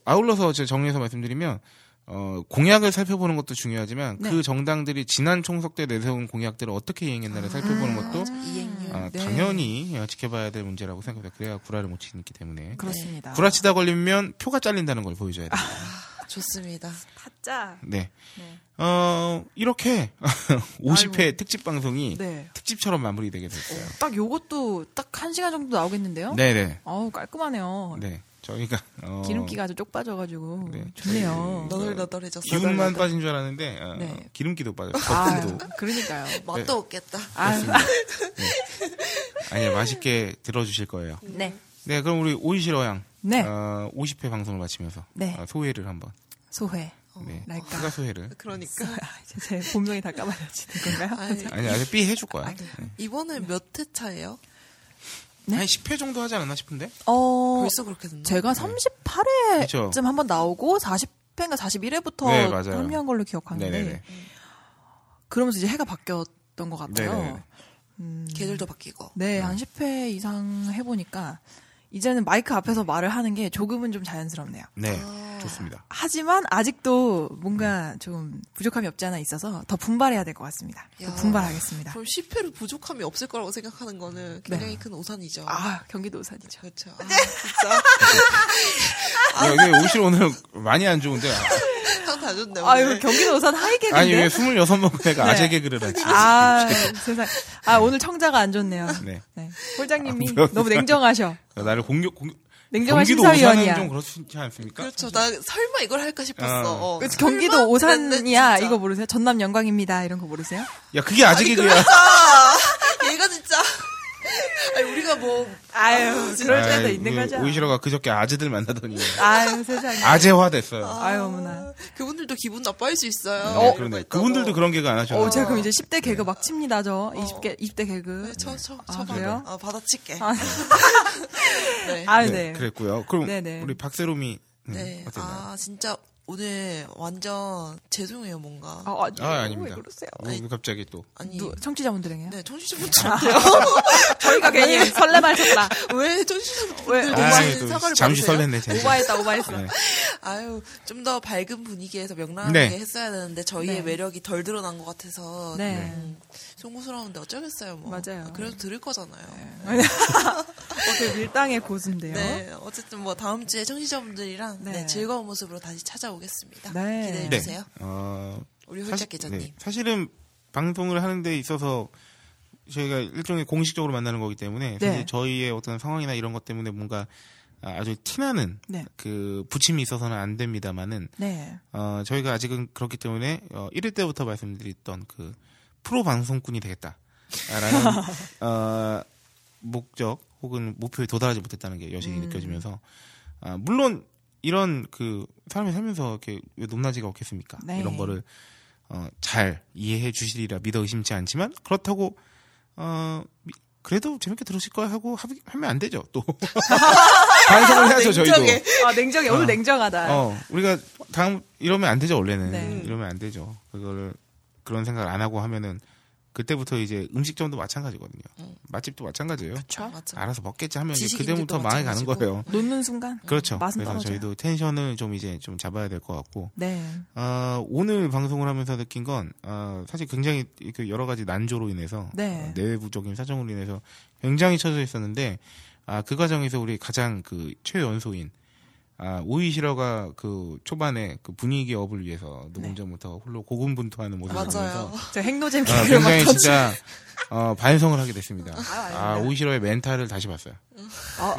아울러서 제가 정리해서 말씀드리면 공약을 살펴보는 것도 중요하지만 네. 그 정당들이 지난 총선 때 내세운 공약들을 어떻게 이행했나를 살펴보는 것도 네. 당연히 지켜봐야 될 문제라고 생각합니다. 그래야 구라를 못 치기 때문에. 그렇습니다. 구라치다 걸리면 표가 잘린다는 걸 보여줘야 됩니다. 좋습니다. 타짜. 네. 네. 이렇게 50회 아이고. 특집 방송이 네. 특집처럼 마무리되게 됐어요. 딱 요것도 딱 1시간 정도 나오겠는데요? 네네. 아우 깔끔하네요. 네. 저희가 기름기가 아주 쪽 빠져가지고 네, 좋네요. 너덜너덜해졌어요. 기름만 빠진 줄 알았는데 네. 기름기도 빠졌어요. 아, 그러니까요. 맛도 네. 없겠다. 네. 아니야 맛있게 들어주실 거예요. 네. 네 그럼 우리 오이시러 양. 네. 50회 방송을 마치면서 네. 소회를 한번. 소회. 네. 추가 소회를. 그러니까 이제 제 본명이 다 까발려지는 건가요? 아니 아직 B 해줄 거야. 네. 이번에 몇 회 차예요? 네? 한 10회 정도 하지 않았나 싶은데? 벌써 그렇게 됐나? 제가 38회쯤 네. 한번 나오고 40회인가 41회부터 네, 합류한 걸로 기억하는데 네네네. 그러면서 이제 해가 바뀌었던 것 같아요. 계절도 바뀌고 네, 한 10회 이상 해보니까 이제는 마이크 앞에서 말을 하는 게 조금은 좀 자연스럽네요. 네, 좋습니다. 하지만 아직도 뭔가 좀 부족함이 없지 않아 있어서 더 분발해야 될 것 같습니다. 더 분발하겠습니다. 그럼 10회로 부족함이 없을 거라고 생각하는 거는 굉장히 네. 큰 오산이죠. 아, 경기도 오산이죠. 그렇죠. 아, 진짜. 여기 옷이 오늘 많이 안 좋은데. 다 좋네. 오늘. 아유, 경기도 오산 하이개그인데. 아니, 왜 26번 회가 네. 아재 개그를 하지? 아, 세상. 아, 오늘 청자가 안 좋네요. 네. 네. 홀장님이 너무 냉정하셔. 나를 공격 냉정한 심사위원이야. 경기도 오산은 좀 그렇지 않습니까? 그렇죠. 사실. 나 설마 이걸 할까 싶었어. 그렇지, 경기도 오산이야. 이거 모르세요? 전남 영광입니다. 이런 거 모르세요? 야, 그게 아직이야. 얘가 진짜. 아니, 우리가 뭐. 아유, 그럴 때도 있는 거죠. 오이시러가 그저께 아재들 만나더니. 아유, 세상에. 아재화 됐어요. 아유, 어머나. 그분들도 기분 나빠할 수 있어요. 네, 그러네. 그분들도 그런 개그 안 하셨나요? 제가 그럼 이제 10대 개그 막 칩니다, 저. 20대 개그. 네, 쳐봐요. 받아칠게. 네. 아유, 네. 네. 그랬고요. 그럼 네네. 우리 박세롬이. 네. 어땠나요? 아, 진짜. 오늘 완전 죄송해요 뭔가. 아닙니다. 왜 그러세요? 아니, 갑자기 또. 아니 청취자분들에게요? 네, 청취자분들한테요. 저희가 괜히 설레발쳤다. 왜 청취자분들 너무 사과를 잠시 설렜네 제가. 오바했어. 네. 아유 좀 더 밝은 분위기에서 명랑하게 네. 했어야 되는데 저희의 네. 매력이 덜 드러난 것 같아서 네. 송구스러운데 어쩌겠어요 뭐. 맞아요. 그래도 들을 거잖아요. 네. 어떻게 밀당의 고수인데요. 네, 어쨌든 뭐 다음 주에 청취자분들이랑 네. 네, 즐거운 모습으로 다시 찾아오겠습니다. 네. 기대해주세요. 네. 우리 홀짝 기자님. 네. 사실은 방송을 하는 데 있어서 저희가 일종의 공식적으로 만나는 거기 때문에 사실 네. 저희의 어떤 상황이나 이런 것 때문에 뭔가 아주 티나는 네. 그 부침이 있어서는 안 됩니다만은 네. 저희가 아직은 그렇기 때문에 1일 때부터 말씀드렸던 그 프로 방송꾼이 되겠다라는 목적 혹은 목표에 도달하지 못했다는 게 여실히 느껴지면서 물론 이런 그 사람이 살면서 이렇게 왜 높낮이가 없겠습니까? 네. 이런 거를 잘 이해해 주시리라 믿어 의심치 않지만 그렇다고 그래도 재밌게 들으실 거야 하고 하면 안 되죠. 또 반성을 해야죠. 냉정해. 저희도. 냉정해. 오늘 냉정하다. 우리가 다음 이러면 안 되죠. 원래는 네. 이러면 안 되죠. 그런 생각을 안 하고 하면은 그때부터 이제 음식점도 마찬가지거든요. 맛집도 마찬가지예요. 그쵸? 알아서 먹겠지 하면 그때부터 망해 가는 거예요. 놓는 순간. 그렇죠. 맛은 그래서 떨어져요. 저희도 텐션을 좀 이제 좀 잡아야 될 것 같고. 네. 오늘 방송을 하면서 느낀 건 사실 굉장히 여러 가지 난조로 인해서 네. 내부적인 사정으로 인해서 굉장히 처져 있었는데 그 과정에서 우리 가장 그 최연소인 오이시러가 그 초반에 그 분위기 업을 위해서 녹음 전부터 네. 홀로 고군분투하는 모습을 보면서 저 핵노잼 기를 굉장히 진짜 반성을 하게 됐습니다. 오이시러의 멘탈을 다시 봤어요.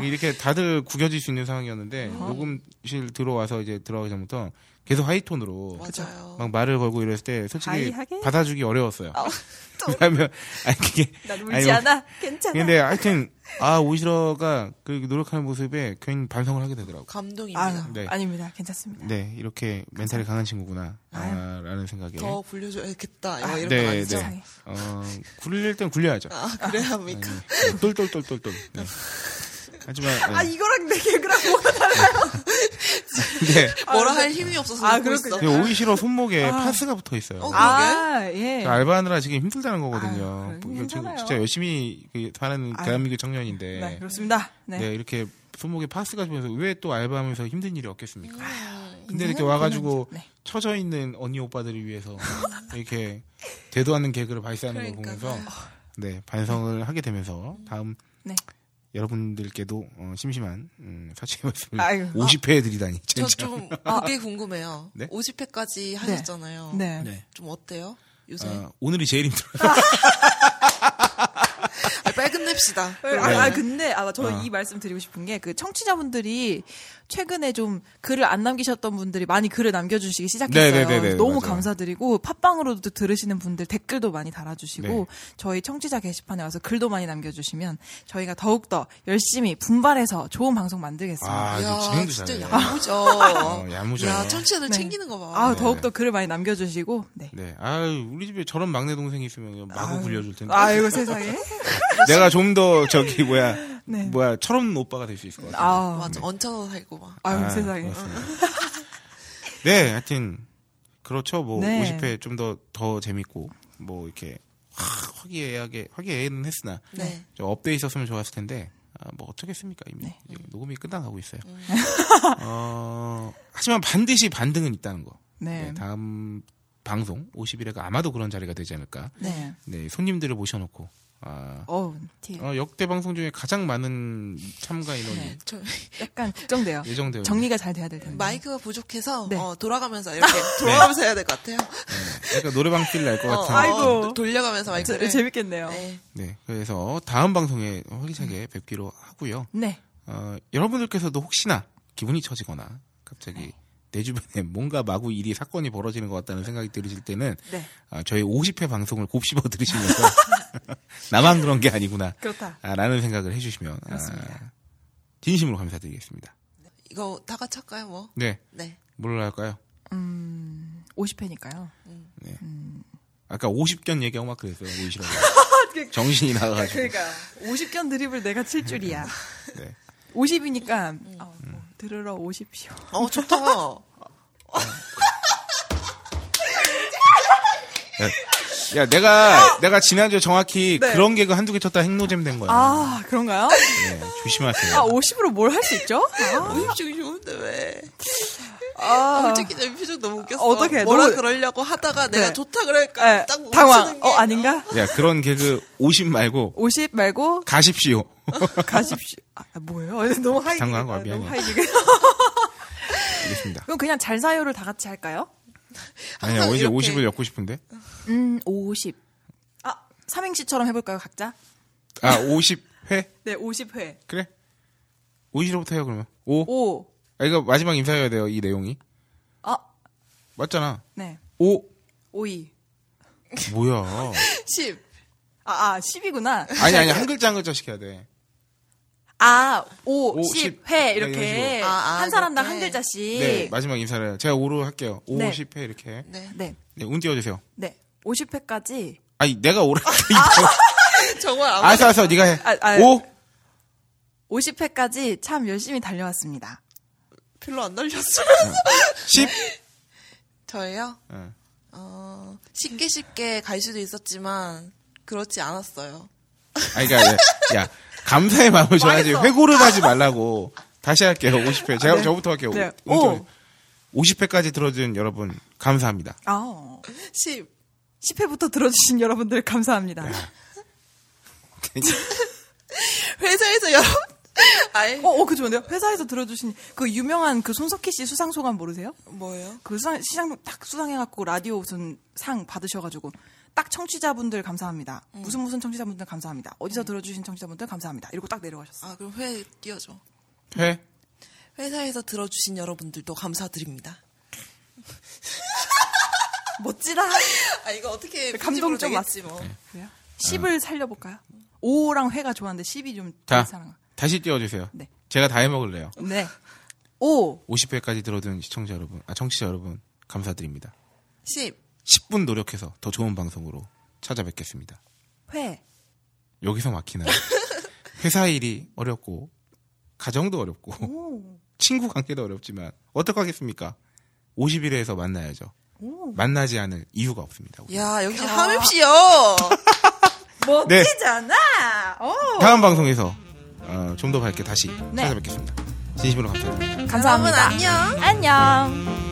이렇게 다들 구겨질 수 있는 상황이었는데 녹음실 들어와서 이제 들어가기 전부터 계속 하이톤으로 맞아요. 막 말을 걸고 이랬을 때 솔직히 하이하게? 받아주기 어려웠어요. 어, 왜냐면 아니 그게 난 울지 아니, 않아. 괜찮아. 근데 하여튼 아 오이시러가 그 노력하는 모습에 괜히 반성을 하게 되더라고요. 감동입니다. 네. 아닙니다. 괜찮습니다. 네 이렇게 감사합니다. 멘탈이 강한 친구구나 아, 라는 생각에 더 굴려줘야겠다. 아, 이런 거 아니죠? 네. 굴릴 땐 굴려야죠. 아 그래야 합니까? 똘똘똘똘똘. 네. 하지만 아 네. 이거랑 내 개그랑 뭐가 달라요? 네. 뭐라 할 힘이 없어서 아 그렇군요. 오이시러 손목에 아. 파스가 붙어 있어요. 어, 아 예. 알바하느라 지금 힘들다는 거거든요. 아, 그래. 진짜 열심히 하는 대한민국 청년인데. 네 그렇습니다. 네. 네 이렇게 손목에 파스가 붙어서 왜 또 알바하면서 힘든 일이 없겠습니까? 근데 이렇게 와가지고 네. 처져 있는 언니 오빠들을 위해서 이렇게 대도 않는 개그를 발사하는 그러니까. 걸 보면서 네 반성을 하게 되면서 다음. 네. 여러분들께도 심심한 사측의 말씀을 아유. 50회 드리다니. 저 좀 그게 궁금해요. 네? 50회까지 하셨잖아요. 네. 네. 좀 어때요? 요새 오늘이 제일 힘들어요. 아, 빨리 끝냅시다. 네. 아 근데 아 저는 이 말씀 드리고 싶은 게 그 청취자분들이 최근에 좀 글을 안 남기셨던 분들이 많이 글을 남겨주시기 시작했어요. 네네네네, 너무 맞아요. 감사드리고 팟빵으로도 들으시는 분들 댓글도 많이 달아주시고 네. 저희 청취자 게시판에 와서 글도 많이 남겨주시면 저희가 더욱더 열심히 분발해서 좋은 방송 만들겠습니다. 아, 야, 진짜 야무져. 야무져. 야, 청취자들 네. 챙기는 거 봐. 아, 네. 더욱더 글을 많이 남겨주시고. 네. 네. 아, 우리 집에 저런 막내 동생이 있으면 마구 굴려줄 텐데. 아이고 세상에. 내가 좀 더 저기 뭐야 철없는 오빠가 될 수 있을 것 같아요. 아, 맞아. 네. 얹혀서 살고. 아유 세상에. 네, 하여튼 그렇죠. 뭐 네. 50회 좀 더 재밌고 뭐 이렇게 화기애애는 했으나 네. 업데이트 있었으면 좋았을 텐데 아, 뭐 어쩌겠습니까 이미 네. 녹음이 끝나가고 있어요. 하지만 반드시 반등은 있다는 거. 네. 네, 다음 방송 50일에가 아마도 그런 자리가 되지 않을까. 네. 네 손님들을 모셔놓고. 아, 역대 방송 중에 가장 많은 참가 인원이 네, 약간 걱정돼요. 예정돼요. 정리가 잘 돼야 될 텐데 마이크가 부족해서 네. 돌아가면서 이렇게 돌아가면서 네. 해야 될 것 같아요. 네, 약간 노래방 필 날 것 같아요. 아이고 돌려가면서 마이크를 재밌겠네요. 네. 네, 그래서 다음 방송에 활기차게 뵙기로 하고요. 네, 여러분들께서도 혹시나 기분이 처지거나 갑자기 네. 내 주변에 뭔가 마구 일이 사건이 벌어지는 것 같다는 생각이 들으실 때는 네. 저희 50회 방송을 곱씹어 들으시면서 나만 그런 게 아니구나 라는 생각을 해주시면 진심으로 감사드리겠습니다. 이거 다 같이 할까요? 뭐? 네. 네. 뭘로 할까요? 50회니까요. 네. 아까 50견 얘기하고 막 그랬어요. 정신이 나가가지고. 그러니까 50견 드립을 내가 칠 줄이야. 네. 50이니까 뭐 들으러 오십시오. 좋다. 야, 내가 지난주에 정확히 네. 그런 개그 한두 개 쳤다 핵노잼 된 거야. 아, 그런가요? 네, 조심하세요. 아, 50으로 뭘 할 수 있죠? 50쪽이 좋은데 왜? 솔직히 내 표정 너무 웃겼어. 어떻게 뭐라 너무... 그러려고 하다가 네. 내가 좋다 그럴까? 네. 딱 당황. 아닌가? 야, 그런 개그 50 말고 가십시오. 가십시오. 아, 뭐예요? 너무 하이. 당황한 거야, 미안해. 너무 하이. 알겠습니다. 그럼 그냥 잘 사요를 다 같이 할까요? 아니야, 이제 50을 엮고 싶은데? 50. 아, 삼행시처럼 해볼까요, 각자? 아, 50회? 네, 50회. 그래. 50으로부터 해요, 그러면. 5. 아, 이거 마지막 인사해야 돼요, 이 내용이. 아. 맞잖아. 네. 5. 뭐야. 10. 10이구나. 아니, 한 글자씩 해야 돼. 아, 50회, 이렇게. 한 사람당 한 글자씩. 네, 마지막 인사를. 제가 5로 할게요. 50회, 네. 이렇게. 네. 네, 운 띄워주세요. 네. 50회까지. 아니, 내가 5로 할게. 정말 아무튼. 알았어, 네가 해. 50회까지 참 열심히 달려왔습니다. 별로 안 달렸어요. 10. 저예요? 네. 쉽게 갈 수도 있었지만, 그렇지 않았어요. 아니, 그러니까, 야. 감사의 마음을 전하지 회고를 하지 말라고. 다시 할게요. 50회. 제가 저부터 할게요. 네. 50회까지 들어준 여러분 감사합니다. 10회부터 들어주신 여러분들 감사합니다. 회사에서 그 좋은데요? 회사에서 들어주신 그 유명한 그 손석희 씨 수상 소감 모르세요? 뭐예요? 그 시상 딱 수상해갖고 라디오 무슨 상 받으셔가지고. 딱 청취자분들 감사합니다. 무슨 청취자분들 감사합니다. 어디서 들어주신 청취자분들 감사합니다. 이러고 딱 내려가셨어. 아, 그럼 회 띄워줘. 회사에서 들어주신 여러분들도 감사드립니다. 멋지다. 아, 이거 어떻게 감동 좀 맞지 뭐. 그래요? 10을 살려볼까요? 5랑 회가 좋아하는데 10이 좀 자, 다시 띄워주세요. 네. 제가 다 해먹을래요. 네. 5. 50회까지 들어준 시청자 여러분, 아, 청취자 여러분, 감사드립니다. 10. 10분 노력해서 더 좋은 방송으로 찾아뵙겠습니다. 회. 여기서 막히나요? 회사 일이 어렵고, 가정도 어렵고, 오. 친구 관계도 어렵지만, 어떡하겠습니까? 51회에서 만나야죠. 오. 만나지 않을 이유가 없습니다. 야, 역시 하맵시요. 멋지잖아. 네. 다음 방송에서 좀 더 밝게 다시 찾아뵙겠습니다. 진심으로 감사합니다. 감사합니다. 여러분, 안녕. 안녕.